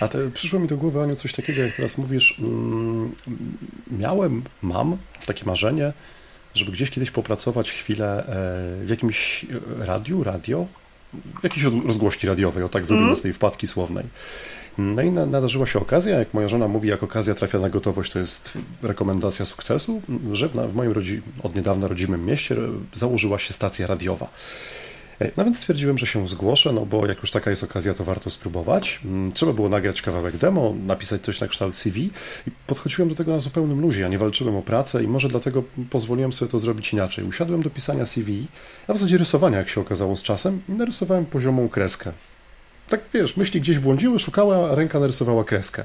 A te, przyszło mi do głowy, Aniu, coś takiego, jak teraz mówisz, mm, miałem, mam takie marzenie, żeby gdzieś kiedyś popracować chwilę w jakimś radiu, radio, jakiejś rozgłości radiowej, o tak wygląda mm. z tej wpadki słownej. No i nadarzyła się okazja, jak moja żona mówi, jak okazja trafia na gotowość, to jest rekomendacja sukcesu, że w moim rodzi- od niedawna rodzimym mieście założyła się stacja radiowa. No więc stwierdziłem, że się zgłoszę, no bo jak już taka jest okazja, to warto spróbować. Trzeba było nagrać kawałek demo, napisać coś na kształt C V i podchodziłem do tego na zupełnym luzie. Ja nie walczyłem o pracę i może dlatego pozwoliłem sobie to zrobić inaczej. Usiadłem do pisania C V, a w zasadzie rysowania, jak się okazało z czasem, i narysowałem poziomą kreskę. Tak wiesz, myśli gdzieś błądziły, szukała, a ręka narysowała kreskę.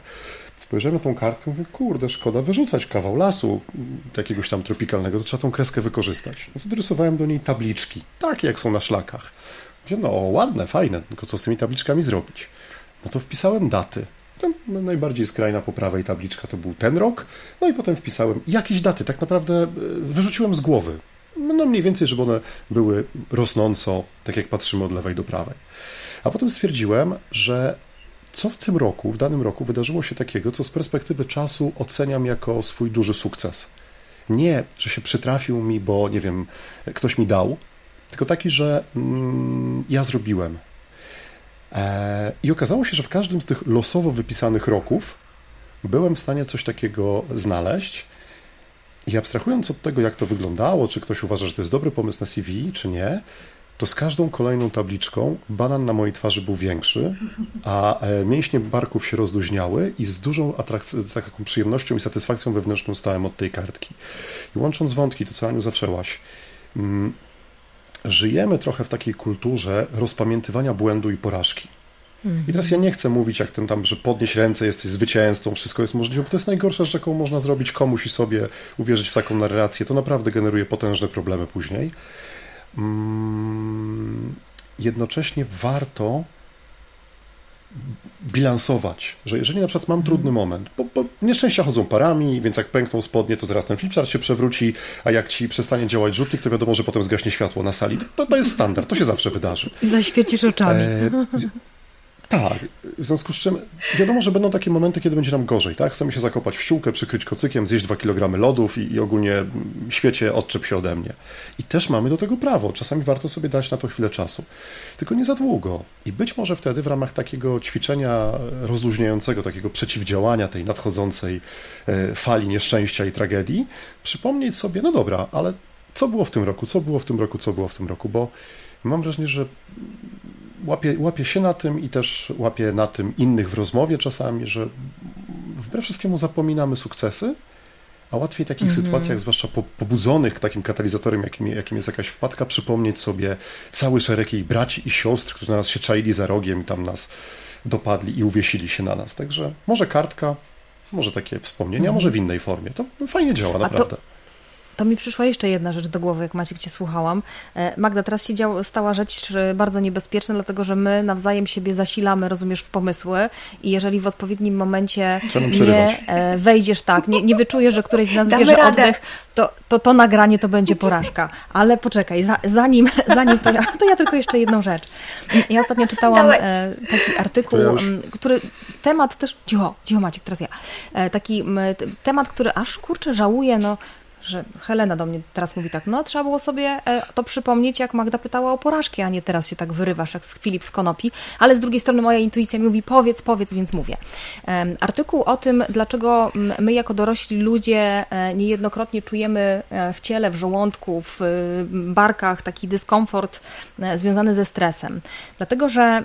Spojrzałem na tą kartkę i mówię, kurde, szkoda wyrzucać kawał lasu jakiegoś tam tropikalnego, to trzeba tą kreskę wykorzystać. No to rysowałem do niej tabliczki, takie jak są na szlakach. Mówię, no ładne, fajne, tylko co z tymi tabliczkami zrobić? No to wpisałem daty. No, najbardziej skrajna po prawej tabliczka to był ten rok, no i potem wpisałem jakieś daty, tak naprawdę wyrzuciłem z głowy. No mniej więcej, żeby one były rosnąco, tak jak patrzymy od lewej do prawej. A potem stwierdziłem, że co w tym roku, w danym roku wydarzyło się takiego, co z perspektywy czasu oceniam jako swój duży sukces. Nie, że się przytrafił mi, bo nie wiem, ktoś mi dał, tylko taki, że mm, ja zrobiłem. Eee, I okazało się, że w każdym z tych losowo wypisanych roków byłem w stanie coś takiego znaleźć. I abstrahując od tego, jak to wyglądało, czy ktoś uważa, że to jest dobry pomysł na C V, czy nie, to z każdą kolejną tabliczką banan na mojej twarzy był większy, a mięśnie barków się rozluźniały i z dużą atrakc- taką przyjemnością i satysfakcją wewnętrzną stałem od tej kartki. I łącząc wątki, to co, Aniu, zaczęłaś, mm, żyjemy trochę w takiej kulturze rozpamiętywania błędu i porażki. Mhm. I teraz ja nie chcę mówić jak ten tam, że podnieś ręce, jesteś zwycięzcą, wszystko jest możliwe, bo to jest najgorsza rzecz, jaką można zrobić komuś i sobie uwierzyć w taką narrację. To naprawdę generuje potężne problemy później. Jednocześnie warto bilansować, że jeżeli na przykład mam trudny moment, bo, bo nieszczęścia chodzą parami, więc jak pękną spodnie, to zaraz ten flipchart się przewróci, a jak ci przestanie działać rzutnik, to wiadomo, że potem zgaśnie światło na sali. To, to jest standard, to się zawsze wydarzy. Zaświecisz oczami. E, tak, w związku z czym wiadomo, że będą takie momenty, kiedy będzie nam gorzej, tak? Chcemy się zakopać w ściółkę, przykryć kocykiem, zjeść dwa kilogramy lodów i, i ogólnie świecie odczep się ode mnie. I też mamy do tego prawo. Czasami warto sobie dać na to chwilę czasu. Tylko nie za długo. I być może wtedy w ramach takiego ćwiczenia rozluźniającego, takiego przeciwdziałania tej nadchodzącej fali nieszczęścia i tragedii, przypomnieć sobie, no dobra, ale co było w tym roku, co było w tym roku, co było w tym roku, bo mam wrażenie, że Łapię, łapię się na tym i też łapię na tym innych w rozmowie czasami, że wbrew wszystkiemu zapominamy sukcesy, a łatwiej w takich mm-hmm. sytuacjach, zwłaszcza po, pobudzonych takim katalizatorem, jakim, jakim jest jakaś wpadka, przypomnieć sobie cały szereg jej braci i siostr, którzy na nas się czaili za rogiem i tam nas dopadli i uwiesili się na nas. Także może kartka, może takie wspomnienia, mm-hmm. może w innej formie. To fajnie działa, naprawdę. To mi przyszła jeszcze jedna rzecz do głowy, jak Maciek Cię słuchałam. Magda, teraz się działa, stała rzecz bardzo niebezpieczna, dlatego że my nawzajem siebie zasilamy, rozumiesz, w pomysły i jeżeli w odpowiednim momencie nie wejdziesz tak, nie, nie wyczujesz, że któryś z nas bierze oddech, to, to to nagranie to będzie porażka. Ale poczekaj, za, zanim, zanim to, ja, to ja tylko jeszcze jedną rzecz. Ja ostatnio czytałam Dawaj. taki artykuł, który temat też... Cicho, cicho Maciek, teraz ja. Taki temat, który aż kurczę żałuję, no że Helena do mnie teraz mówi tak, no trzeba było sobie to przypomnieć, jak Magda pytała o porażki, a nie teraz się tak wyrywasz jak Filip z konopi, ale z drugiej strony moja intuicja mi mówi powiedz, powiedz, więc mówię. Artykuł o tym, dlaczego my jako dorośli ludzie niejednokrotnie czujemy w ciele, w żołądku, w barkach taki dyskomfort związany ze stresem, dlatego że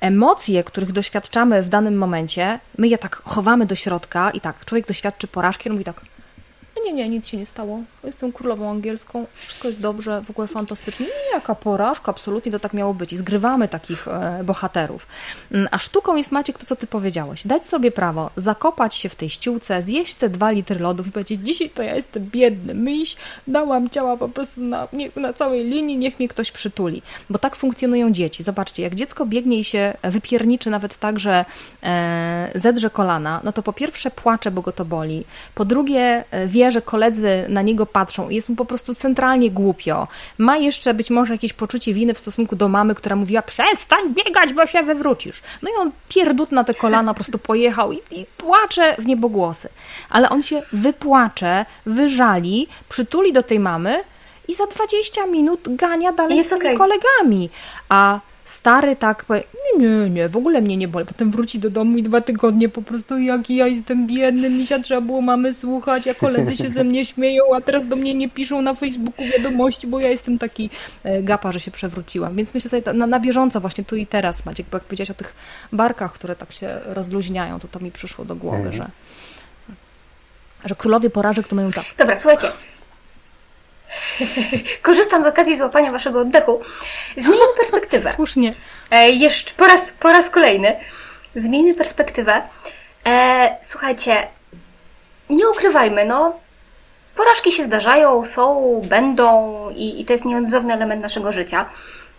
emocje, których doświadczamy w danym momencie, my je tak chowamy do środka i tak, człowiek doświadczy porażki, on mówi tak, nie, nie, nic się nie stało, jestem królową angielską, wszystko jest dobrze, w ogóle fantastycznie, nie, jaka porażka, absolutnie to tak miało być i zgrywamy takich bohaterów. A sztuką jest, Maciek, to co Ty powiedziałeś, dać sobie prawo, zakopać się w tej ściółce, zjeść te dwa litry lodów i powiedzieć, dzisiaj to ja jestem biedny miś, dałam ciała po prostu na, na całej linii, niech mnie ktoś przytuli, bo tak funkcjonują dzieci. Zobaczcie, jak dziecko biegnie i się wypierniczy nawet tak, że e, zedrze kolana, no to po pierwsze płacze, bo go to boli, po drugie wie, że koledzy na niego patrzą i jest mu po prostu centralnie głupio. Ma jeszcze być może jakieś poczucie winy w stosunku do mamy, która mówiła, przestań biegać, bo się wywrócisz. No i on pierdut na te kolana po prostu pojechał i, i płacze w niebogłosy. Ale on się wypłacze, wyżali, przytuli do tej mamy i za dwadzieścia minut gania dalej jest z tymi okay. kolegami. A stary tak powie, nie, nie, nie, w ogóle mnie nie boli. Potem wróci do domu i dwa tygodnie po prostu, jaki ja jestem biedny, misia trzeba było mamy słuchać, a koledzy się ze mnie śmieją, a teraz do mnie nie piszą na Facebooku wiadomości, bo ja jestem taki gapa, że się przewróciłam. Więc myślę sobie na, na bieżąco właśnie tu i teraz, Maciek, bo jak powiedziałaś o tych barkach, które tak się rozluźniają, to to mi przyszło do głowy, mm. że, że królowie porażek to mają tak. Dobra, słuchajcie. Korzystam z okazji złapania waszego oddechu. Zmieńmy perspektywę. Słusznie. E, jeszcze po raz, po raz kolejny. Zmieńmy perspektywę. E, słuchajcie, nie ukrywajmy, no, porażki się zdarzają, są, będą i, i to jest nieodzowny element naszego życia.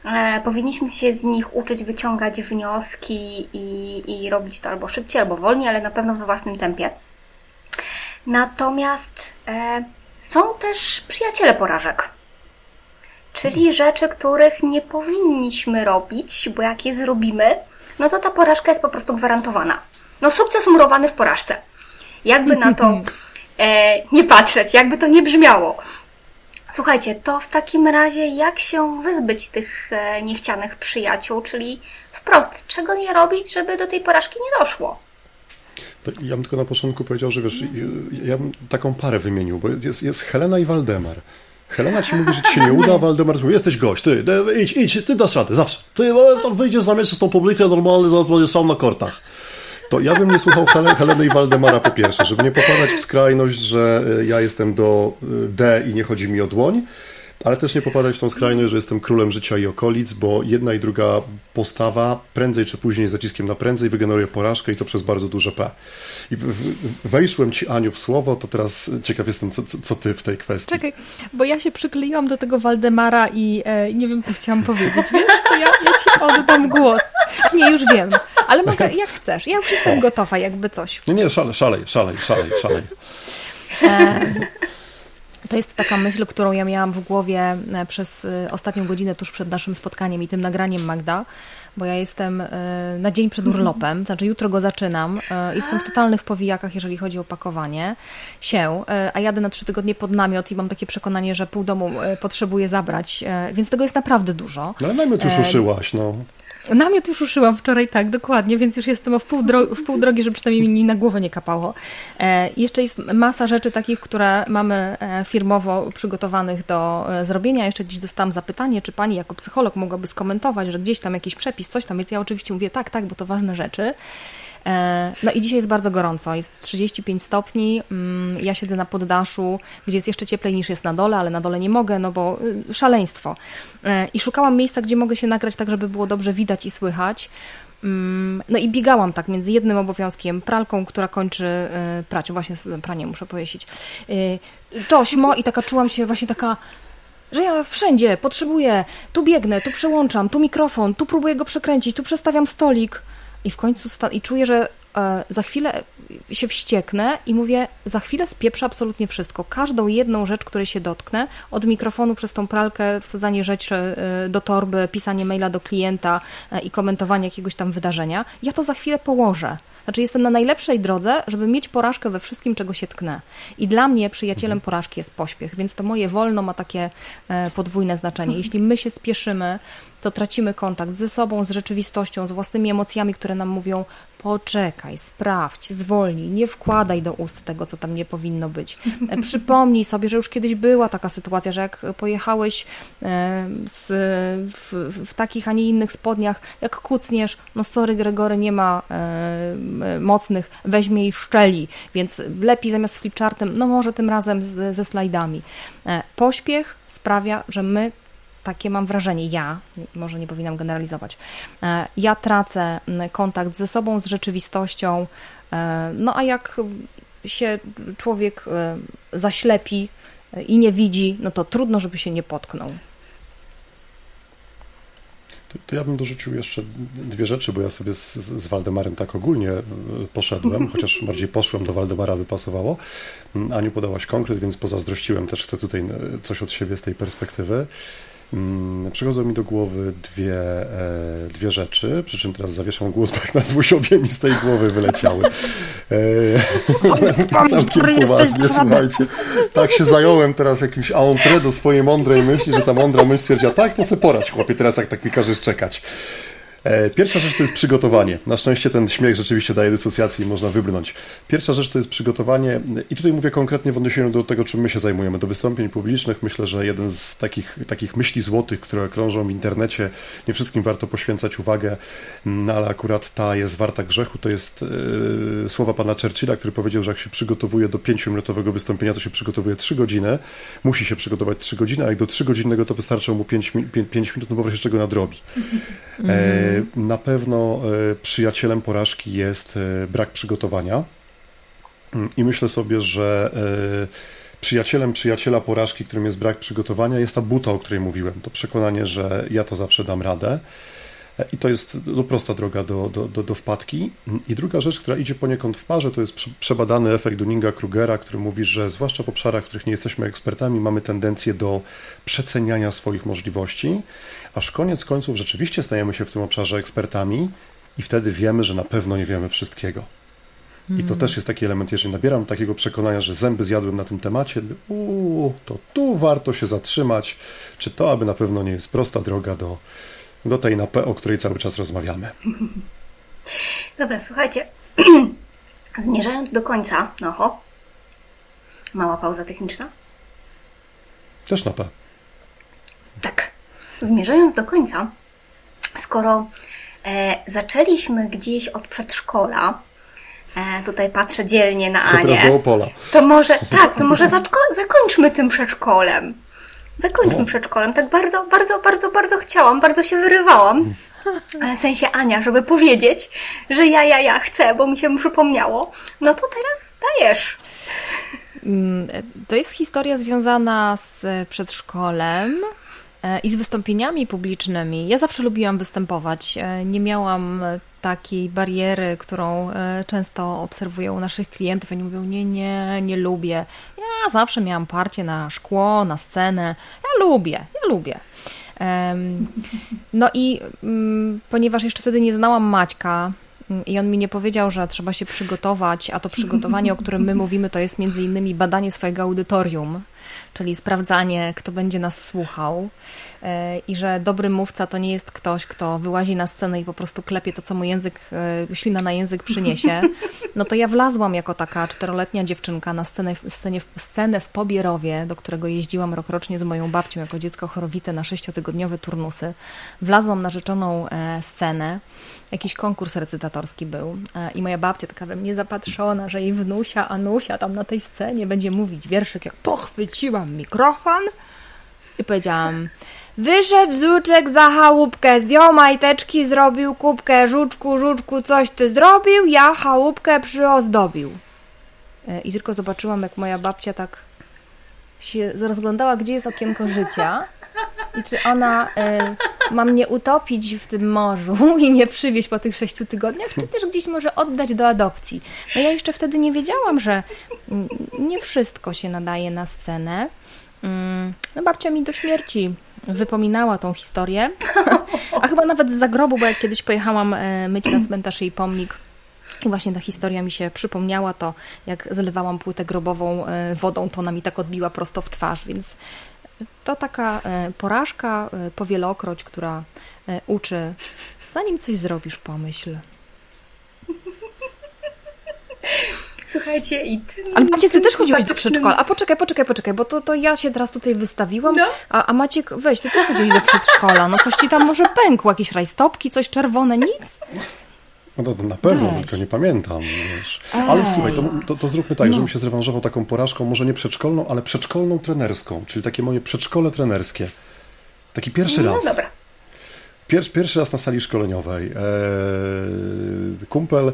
E, powinniśmy się z nich uczyć, wyciągać wnioski i, i robić to albo szybciej, albo wolniej, ale na pewno we własnym tempie. Natomiast E, Są też przyjaciele porażek, czyli rzeczy, których nie powinniśmy robić, bo jak je zrobimy, no to ta porażka jest po prostu gwarantowana. No sukces murowany w porażce. Jakby na to e, nie patrzeć, jakby to nie brzmiało. Słuchajcie, to w takim razie jak się wyzbyć tych e, niechcianych przyjaciół, czyli wprost, czego nie robić, żeby do tej porażki nie doszło? To ja bym tylko na początku powiedział, że wiesz, ja bym taką parę wymienił, bo jest, jest Helena i Waldemar. Helena ci mówi, że ci się nie uda, Waldemar mówi, jesteś gość, ty, idź, idź, ty dasz radę, zawsze. Ty tam wyjdziesz, zamieszasz tą publikę, normalnie zaraz będziesz sam na kortach. To ja bym nie słuchał Hel- Heleny i Waldemara po pierwsze, żeby nie popadać w skrajność, że ja jestem do D i nie chodzi mi o dłoń, ale też nie popadać w tą skrajność, że jestem królem życia i okolic, bo jedna i druga postawa prędzej czy później z naciskiem na prędzej wygeneruje porażkę i to przez bardzo duże P. I wejszłem Ci, Aniu, w słowo, to teraz ciekaw jestem, co, co Ty w tej kwestii. Czekaj, bo ja się przykleiłam do tego Waldemara i e, nie wiem, co chciałam powiedzieć. Wiesz, to ja, ja Ci oddam głos. Nie, już wiem, ale mogę, jak chcesz. Ja już jestem gotowa, jakby coś. Nie, nie, szalej, szalej, szalej, szalej. E... To jest taka myśl, którą ja miałam w głowie przez ostatnią godzinę tuż przed naszym spotkaniem i tym nagraniem, Magda, bo ja jestem na dzień przed urlopem, znaczy jutro go zaczynam, jestem w totalnych powijakach, jeżeli chodzi o pakowanie się, a jadę na trzy tygodnie pod namiot i mam takie przekonanie, że pół domu potrzebuję zabrać, więc tego jest naprawdę dużo. No ale namiot już ruszyłaś, no. Namiot już ruszyłam wczoraj, tak, dokładnie, więc już jestem w pół, drogi, w pół drogi, żeby przynajmniej mi na głowę nie kapało. E, jeszcze jest masa rzeczy takich, które mamy firmowo przygotowanych do zrobienia. Jeszcze gdzieś dostałam zapytanie, czy pani jako psycholog mogłaby skomentować, że gdzieś tam jakiś przepis, coś tam jest. Ja oczywiście mówię tak, tak, bo to ważne rzeczy. No i dzisiaj jest bardzo gorąco, jest trzydzieści pięć stopni, ja siedzę na poddaszu, gdzie jest jeszcze cieplej niż jest na dole, ale na dole nie mogę, no bo szaleństwo. I szukałam miejsca, gdzie mogę się nagrać tak, żeby było dobrze widać i słychać. No i biegałam tak między jednym obowiązkiem, pralką, która kończy prać, właśnie pranie muszę powiesić, tośmo i taka czułam się właśnie taka, że ja wszędzie potrzebuję, tu biegnę, tu przełączam, tu mikrofon, tu próbuję go przekręcić, tu przestawiam stolik. I w końcu sta- i czuję, że e, za chwilę się wścieknę i mówię, za chwilę spieprzę absolutnie wszystko. Każdą jedną rzecz, której się dotknę, od mikrofonu przez tą pralkę, wsadzanie rzeczy e, do torby, pisanie maila do klienta e, i komentowanie jakiegoś tam wydarzenia, ja to za chwilę położę. Znaczy jestem na najlepszej drodze, żeby mieć porażkę we wszystkim, czego się tknę. I dla mnie przyjacielem mhm. porażki jest pośpiech, więc to moje wolno ma takie podwójne znaczenie. Jeśli my się spieszymy, to tracimy kontakt ze sobą, z rzeczywistością, z własnymi emocjami, które nam mówią poczekaj, sprawdź, zwolnij, nie wkładaj do ust tego, co tam nie powinno być. Przypomnij sobie, że już kiedyś była taka sytuacja, że jak pojechałeś z, w, w takich, a nie innych spodniach, jak kucniesz, no sorry Gregory, nie ma e, mocnych, weźmie i szczeli, więc lepiej zamiast flipchartem, no może tym razem z, ze slajdami. Pośpiech sprawia, że my takie mam wrażenie, ja, może nie powinnam generalizować, ja tracę kontakt ze sobą, z rzeczywistością, no a jak się człowiek zaślepi i nie widzi, no to trudno, żeby się nie potknął. To, to ja bym dorzucił jeszcze dwie rzeczy, bo ja sobie z, z Waldemarem tak ogólnie poszedłem, chociaż bardziej poszłem do Waldemara, by pasowało. Aniu, podałaś konkret, więc pozazdrościłem, też chcę tutaj coś od siebie z tej perspektywy. Przychodzą mi do głowy dwie, e, dwie rzeczy, przy czym teraz zawieszam głos, bo jak nas Złosiowie mi z tej głowy wyleciały. E, całkiem poważnie, słuchajcie. Tak się zająłem teraz jakimś entrée do swojej mądrej myśli, że ta mądra myśl stwierdziła, tak, to se poradź, chłopie, teraz jak tak mi każesz czekać. Pierwsza rzecz to jest przygotowanie. Na szczęście ten śmiech rzeczywiście daje dysocjację i można wybrnąć. Pierwsza rzecz to jest przygotowanie i tutaj mówię konkretnie w odniesieniu do tego, czym my się zajmujemy, do wystąpień publicznych. Myślę, że jeden z takich, takich myśli złotych, które krążą w internecie, nie wszystkim warto poświęcać uwagę, no ale akurat ta jest warta grzechu, to jest yy, słowa pana Churchilla, który powiedział, że jak się przygotowuje do pięciominutowego wystąpienia, to się przygotowuje trzy godziny, musi się przygotować trzy godziny, a jak do trzygodzinnego to wystarczą mu pięć minut, no bo wreszcie czego nadrobi. E, Na pewno przyjacielem porażki jest brak przygotowania i myślę sobie, że przyjacielem przyjaciela porażki, którym jest brak przygotowania, jest ta buta, o której mówiłem. To przekonanie, że ja to zawsze dam radę i to jest prosta droga do, do, do, do wpadki. I druga rzecz, która idzie poniekąd w parze, to jest przebadany efekt Dunninga-Krugera, który mówi, że zwłaszcza w obszarach, w których nie jesteśmy ekspertami, mamy tendencję do przeceniania swoich możliwości, aż koniec końców rzeczywiście stajemy się w tym obszarze ekspertami i wtedy wiemy, że na pewno nie wiemy wszystkiego. I to też jest taki element, jeżeli nabieram takiego przekonania, że zęby zjadłem na tym temacie, uuu, to tu warto się zatrzymać, czy to aby na pewno nie jest prosta droga do, do tej na P, o której cały czas rozmawiamy. Dobra, słuchajcie, zmierzając do końca, no ho, mała pauza techniczna. Też na P. Tak. Zmierzając do końca, skoro e, zaczęliśmy gdzieś od przedszkola, e, tutaj patrzę dzielnie na Anię, to może, tak, to może zaczko- zakończmy tym przedszkolem. Zakończmy o. przedszkolem. Tak bardzo, bardzo, bardzo, bardzo chciałam, bardzo się wyrywałam. W sensie Ania, żeby powiedzieć, że ja, ja, ja chcę, bo mi się przypomniało. No to teraz dajesz. To jest historia związana z przedszkolem i z wystąpieniami publicznymi. Ja zawsze lubiłam występować. Nie miałam takiej bariery, którą często obserwuję u naszych klientów. Oni mówią, nie, nie, nie lubię. Ja zawsze miałam parcie na szkło, na scenę. Ja lubię, ja lubię. No i ponieważ jeszcze wtedy nie znałam Maćka, i on mi nie powiedział, że trzeba się przygotować, a to przygotowanie, o którym my mówimy, to jest między innymi badanie swojego audytorium, czyli sprawdzanie, kto będzie nas słuchał i że dobry mówca to nie jest ktoś, kto wyłazi na scenę i po prostu klepie to, co mu język, ślina na język przyniesie. No to ja wlazłam jako taka czteroletnia dziewczynka na scenę, scenie, scenę w Pobierkowie, do którego jeździłam rokrocznie z moją babcią jako dziecko chorowite na sześciotygodniowe turnusy. Wlazłam na rzeczoną scenę, jakiś konkurs recytatorski był i moja babcia taka we mnie zapatrzona, że jej wnusia, Anusia tam na tej scenie będzie mówić wierszyk, jak pochwyciłam mikrofon i powiedziałam: wyszedł żuczek za chałupkę, zdjął majteczki, zrobił kubkę, żuczku, żuczku, coś ty zrobił, ja chałupkę przyozdobił. I tylko zobaczyłam, jak moja babcia tak się rozglądała, gdzie jest okienko życia i czy ona y, ma mnie utopić w tym morzu i nie przywieźć po tych sześciu tygodniach, czy też gdzieś może oddać do adopcji. No ja jeszcze wtedy nie wiedziałam, że nie wszystko się nadaje na scenę. No babcia mi do śmierci wypominała tą historię, a chyba nawet z zagrobu, bo jak kiedyś pojechałam myć na cmentarz jej pomnik, I właśnie ta historia mi się przypomniała, to jak zalewałam płytę grobową wodą, to ona mi tak odbiła prosto w twarz, więc to taka porażka, powielokroć, która uczy, zanim coś zrobisz, pomyśl. Słuchajcie, i ty... Ale Maciek, ty też chodziłeś do przedszkola. A poczekaj, poczekaj, poczekaj, bo to, to ja się teraz tutaj wystawiłam, no? a, a Maciek, weź, ty też chodziłeś do przedszkola. No coś ci tam może pękło, jakieś rajstopki, coś czerwone, nic? No to, to na pewno, Weź. tylko nie pamiętam. Ale słuchaj, to, to, to zróbmy tak, no. żebym się zrewanżował taką porażką, może nie przedszkolną, ale przedszkolną trenerską, czyli takie moje przedszkole trenerskie. Taki pierwszy no, raz. No dobra. Pierwszy, pierwszy raz na sali szkoleniowej. Kumpel,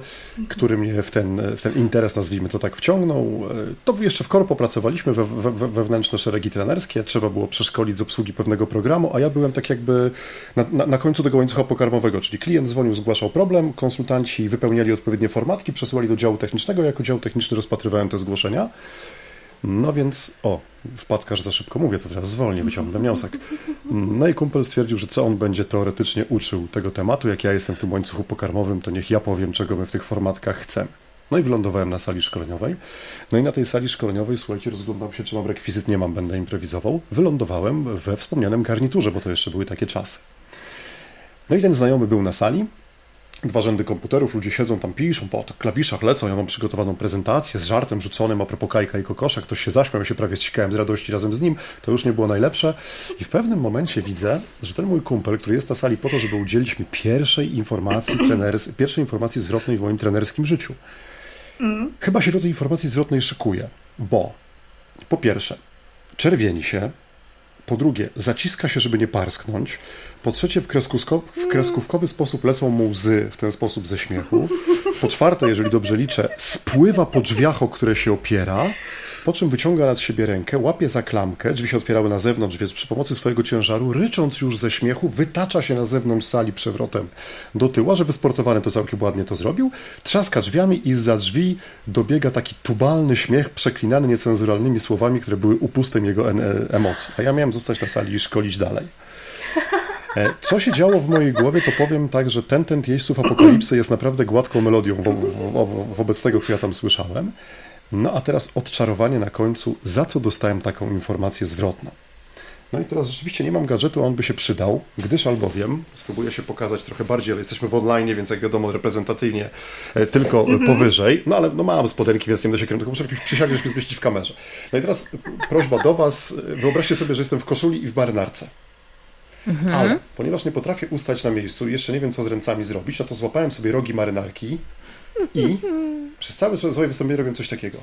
który mnie w ten, w ten interes, nazwijmy to tak, wciągnął. To jeszcze w korpo pracowaliśmy, we, we, wewnętrzne szeregi trenerskie. Trzeba było przeszkolić z obsługi pewnego programu, a ja byłem tak jakby na, na, na końcu tego łańcucha pokarmowego, czyli klient dzwonił, zgłaszał problem, konsultanci wypełniali odpowiednie formatki, przesyłali do działu technicznego, ja jako dział techniczny rozpatrywałem te zgłoszenia. No więc, o, wpadkarz za szybko mówię, to teraz zwolnię, wyciągnę wniosek. No i kumpel stwierdził, że co on będzie teoretycznie uczył tego tematu, jak ja jestem w tym łańcuchu pokarmowym, to niech ja powiem, czego my w tych formatkach chcemy. No i wylądowałem na sali szkoleniowej. No i na tej sali szkoleniowej, słuchajcie, rozglądam się, czy mam rekwizyt, nie mam, będę improwizował. Wylądowałem we wspomnianym garniturze, bo to jeszcze były takie czasy. No i ten znajomy był na sali. Dwa rzędy komputerów, ludzie siedzą tam, piszą, po klawiszach lecą, ja mam przygotowaną prezentację z żartem rzuconym a propos Kajka i Kokosza, ktoś się zaśmiał, ja się prawie ściskałem z radości razem z nim, to już nie było najlepsze i w pewnym momencie widzę, że ten mój kumpel, który jest na sali po to, żeby udzielić mi pierwszej informacji, treners- pierwszej informacji zwrotnej w moim trenerskim życiu. Mm. Chyba się do tej informacji zwrotnej szykuje, bo po pierwsze czerwieni się, po drugie, zaciska się, żeby nie parsknąć. Po trzecie, w, kreskusko- w kreskówkowy sposób lecą mu łzy w ten sposób ze śmiechu. Po czwarte, jeżeli dobrze liczę, spływa po drzwiach, o które się opiera, po czym wyciąga nad siebie rękę, łapie za klamkę, drzwi się otwierały na zewnątrz, więc przy pomocy swojego ciężaru, rycząc już ze śmiechu, wytacza się na zewnątrz sali przewrotem do tyła, że wysportowany to całkiem ładnie to zrobił, trzaska drzwiami i zza drzwi dobiega taki tubalny śmiech przeklinany niecenzuralnymi słowami, które były upustem jego en- emocji. A ja miałem zostać na sali i szkolić dalej. Co się działo w mojej głowie, to powiem tak, że ten tent jeźdźców apokalipsy jest naprawdę gładką melodią wo- wo- wo- wobec tego, co ja tam słyszałem. No a teraz odczarowanie na końcu, za co dostałem taką informację zwrotną. No i teraz rzeczywiście nie mam gadżetu, a on by się przydał, gdyż albowiem, spróbuję się pokazać trochę bardziej, ale jesteśmy w online, więc jak wiadomo reprezentatywnie tylko mm-hmm. powyżej, no ale no mam spodenki, więc nie będę się kręcił, tylko muszę jakiś przysiak, żeby się zmieścić w kamerze. No i teraz prośba do Was, wyobraźcie sobie, że jestem w koszuli i w marynarce. Mhm. Ale ponieważ nie potrafię ustać na miejscu, jeszcze nie wiem, co z ręcami zrobić, no to złapałem sobie rogi marynarki i przez całe swoje wystąpienie robiłem coś takiego.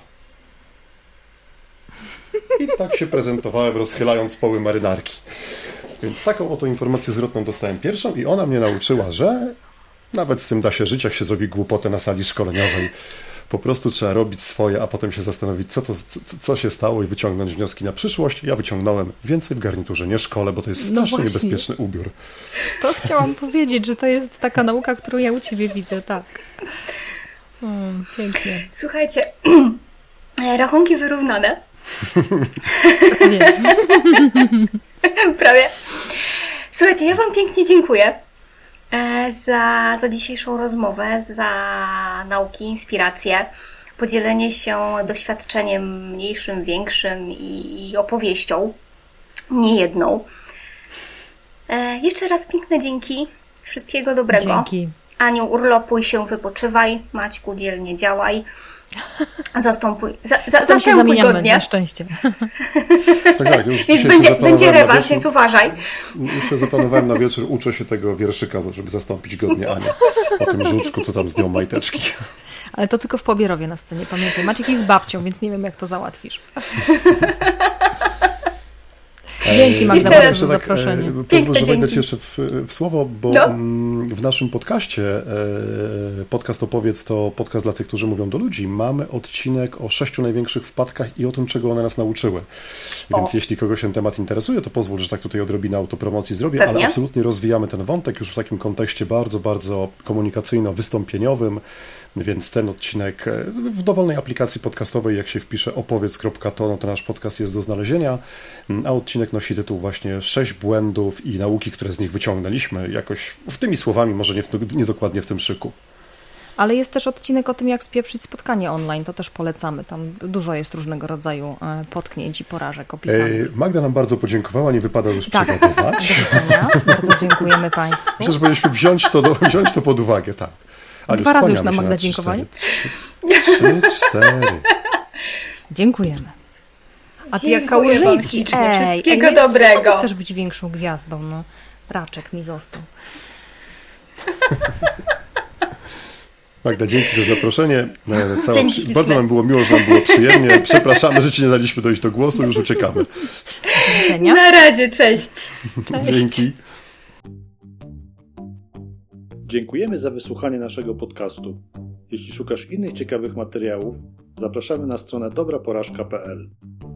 I tak się prezentowałem, rozchylając poły marynarki. Więc taką oto informację zwrotną dostałem pierwszą i ona mnie nauczyła, że nawet z tym da się żyć, jak się zrobi głupotę na sali szkoleniowej. Po prostu trzeba robić swoje, a potem się zastanowić, co, to, co, co się stało i wyciągnąć wnioski na przyszłość. Ja wyciągnąłem więcej w garniturze, nie szkole, bo to jest strasznie no niebezpieczny ubiór. To chciałam powiedzieć, że to jest taka nauka, którą ja u Ciebie widzę, tak. O, pięknie. Słuchajcie, rachunki wyrównane. Prawie. Słuchajcie, ja Wam pięknie dziękuję. Za, za dzisiejszą rozmowę, za nauki, inspiracje, podzielenie się doświadczeniem mniejszym, większym i, i opowieścią, niejedną. E, jeszcze raz piękne dzięki, wszystkiego dobrego. Dzięki. Aniu, urlopuj się, wypoczywaj, Maćku, dzielnie działaj. Zastąpuj, za, za, zastępuj godnie. Na szczęście. Tak, tak, już więc będzie, będzie rewanż, więc uważaj. Już się zaplanowałem na wieczór, uczę się tego wierszyka, żeby zastąpić godnie Anię. O tym żuczku, co tam zdjął majteczki. Ale to tylko w Pobierowie na scenie, pamiętaj. Maciek jest z babcią, więc nie wiem, jak to załatwisz. Dzięki Magda bardzo tak, za zaproszenie. Pozwól, że wejdę Ci jeszcze w, w słowo, bo no. w naszym podcaście, podcast Opowiedz, to podcast dla tych, którzy mówią do ludzi, mamy odcinek o sześciu największych wpadkach i o tym, czego one nas nauczyły. Więc o. jeśli kogoś ten temat interesuje, to pozwól, że tak tutaj odrobinę autopromocji zrobię, Pewnie. ale absolutnie rozwijamy ten wątek już w takim kontekście bardzo, bardzo komunikacyjno-wystąpieniowym. Więc ten odcinek w dowolnej aplikacji podcastowej, jak się wpisze opowiedz kropka to, no to nasz podcast jest do znalezienia, a odcinek nosi tytuł właśnie sześć błędów i nauki, które z nich wyciągnęliśmy, jakoś w tymi słowami, może nie w, niedokładnie w tym szyku. Ale jest też odcinek o tym, jak spieprzyć spotkanie online, to też polecamy. Tam dużo jest różnego rodzaju potknięć i porażek opisanych. Magda nam bardzo podziękowała, nie wypada już tak. przygotować. Do widzenia. Bardzo dziękujemy Państwu. Myślę, że powinniśmy wziąć to, do, wziąć to pod uwagę, tak. Ale Dwa razy już nam Magda dziękowali. Trzy, cztery. Dziękujemy. A ty jak Kałużyński, wszystkiego ej, dobrego. Ej, chcesz być większą gwiazdą, no. Raczek mi został. Magda, dzięki za zaproszenie. Cała... Dzięki bardzo nam było miło, że nam było przyjemnie. Przepraszamy, że Ci nie daliśmy dojść do głosu, już uciekamy. Na razie, cześć. Cześć. Dzięki. Dziękujemy za wysłuchanie naszego podcastu. Jeśli szukasz innych ciekawych materiałów, zapraszamy na stronę dobra porażka kropka p l.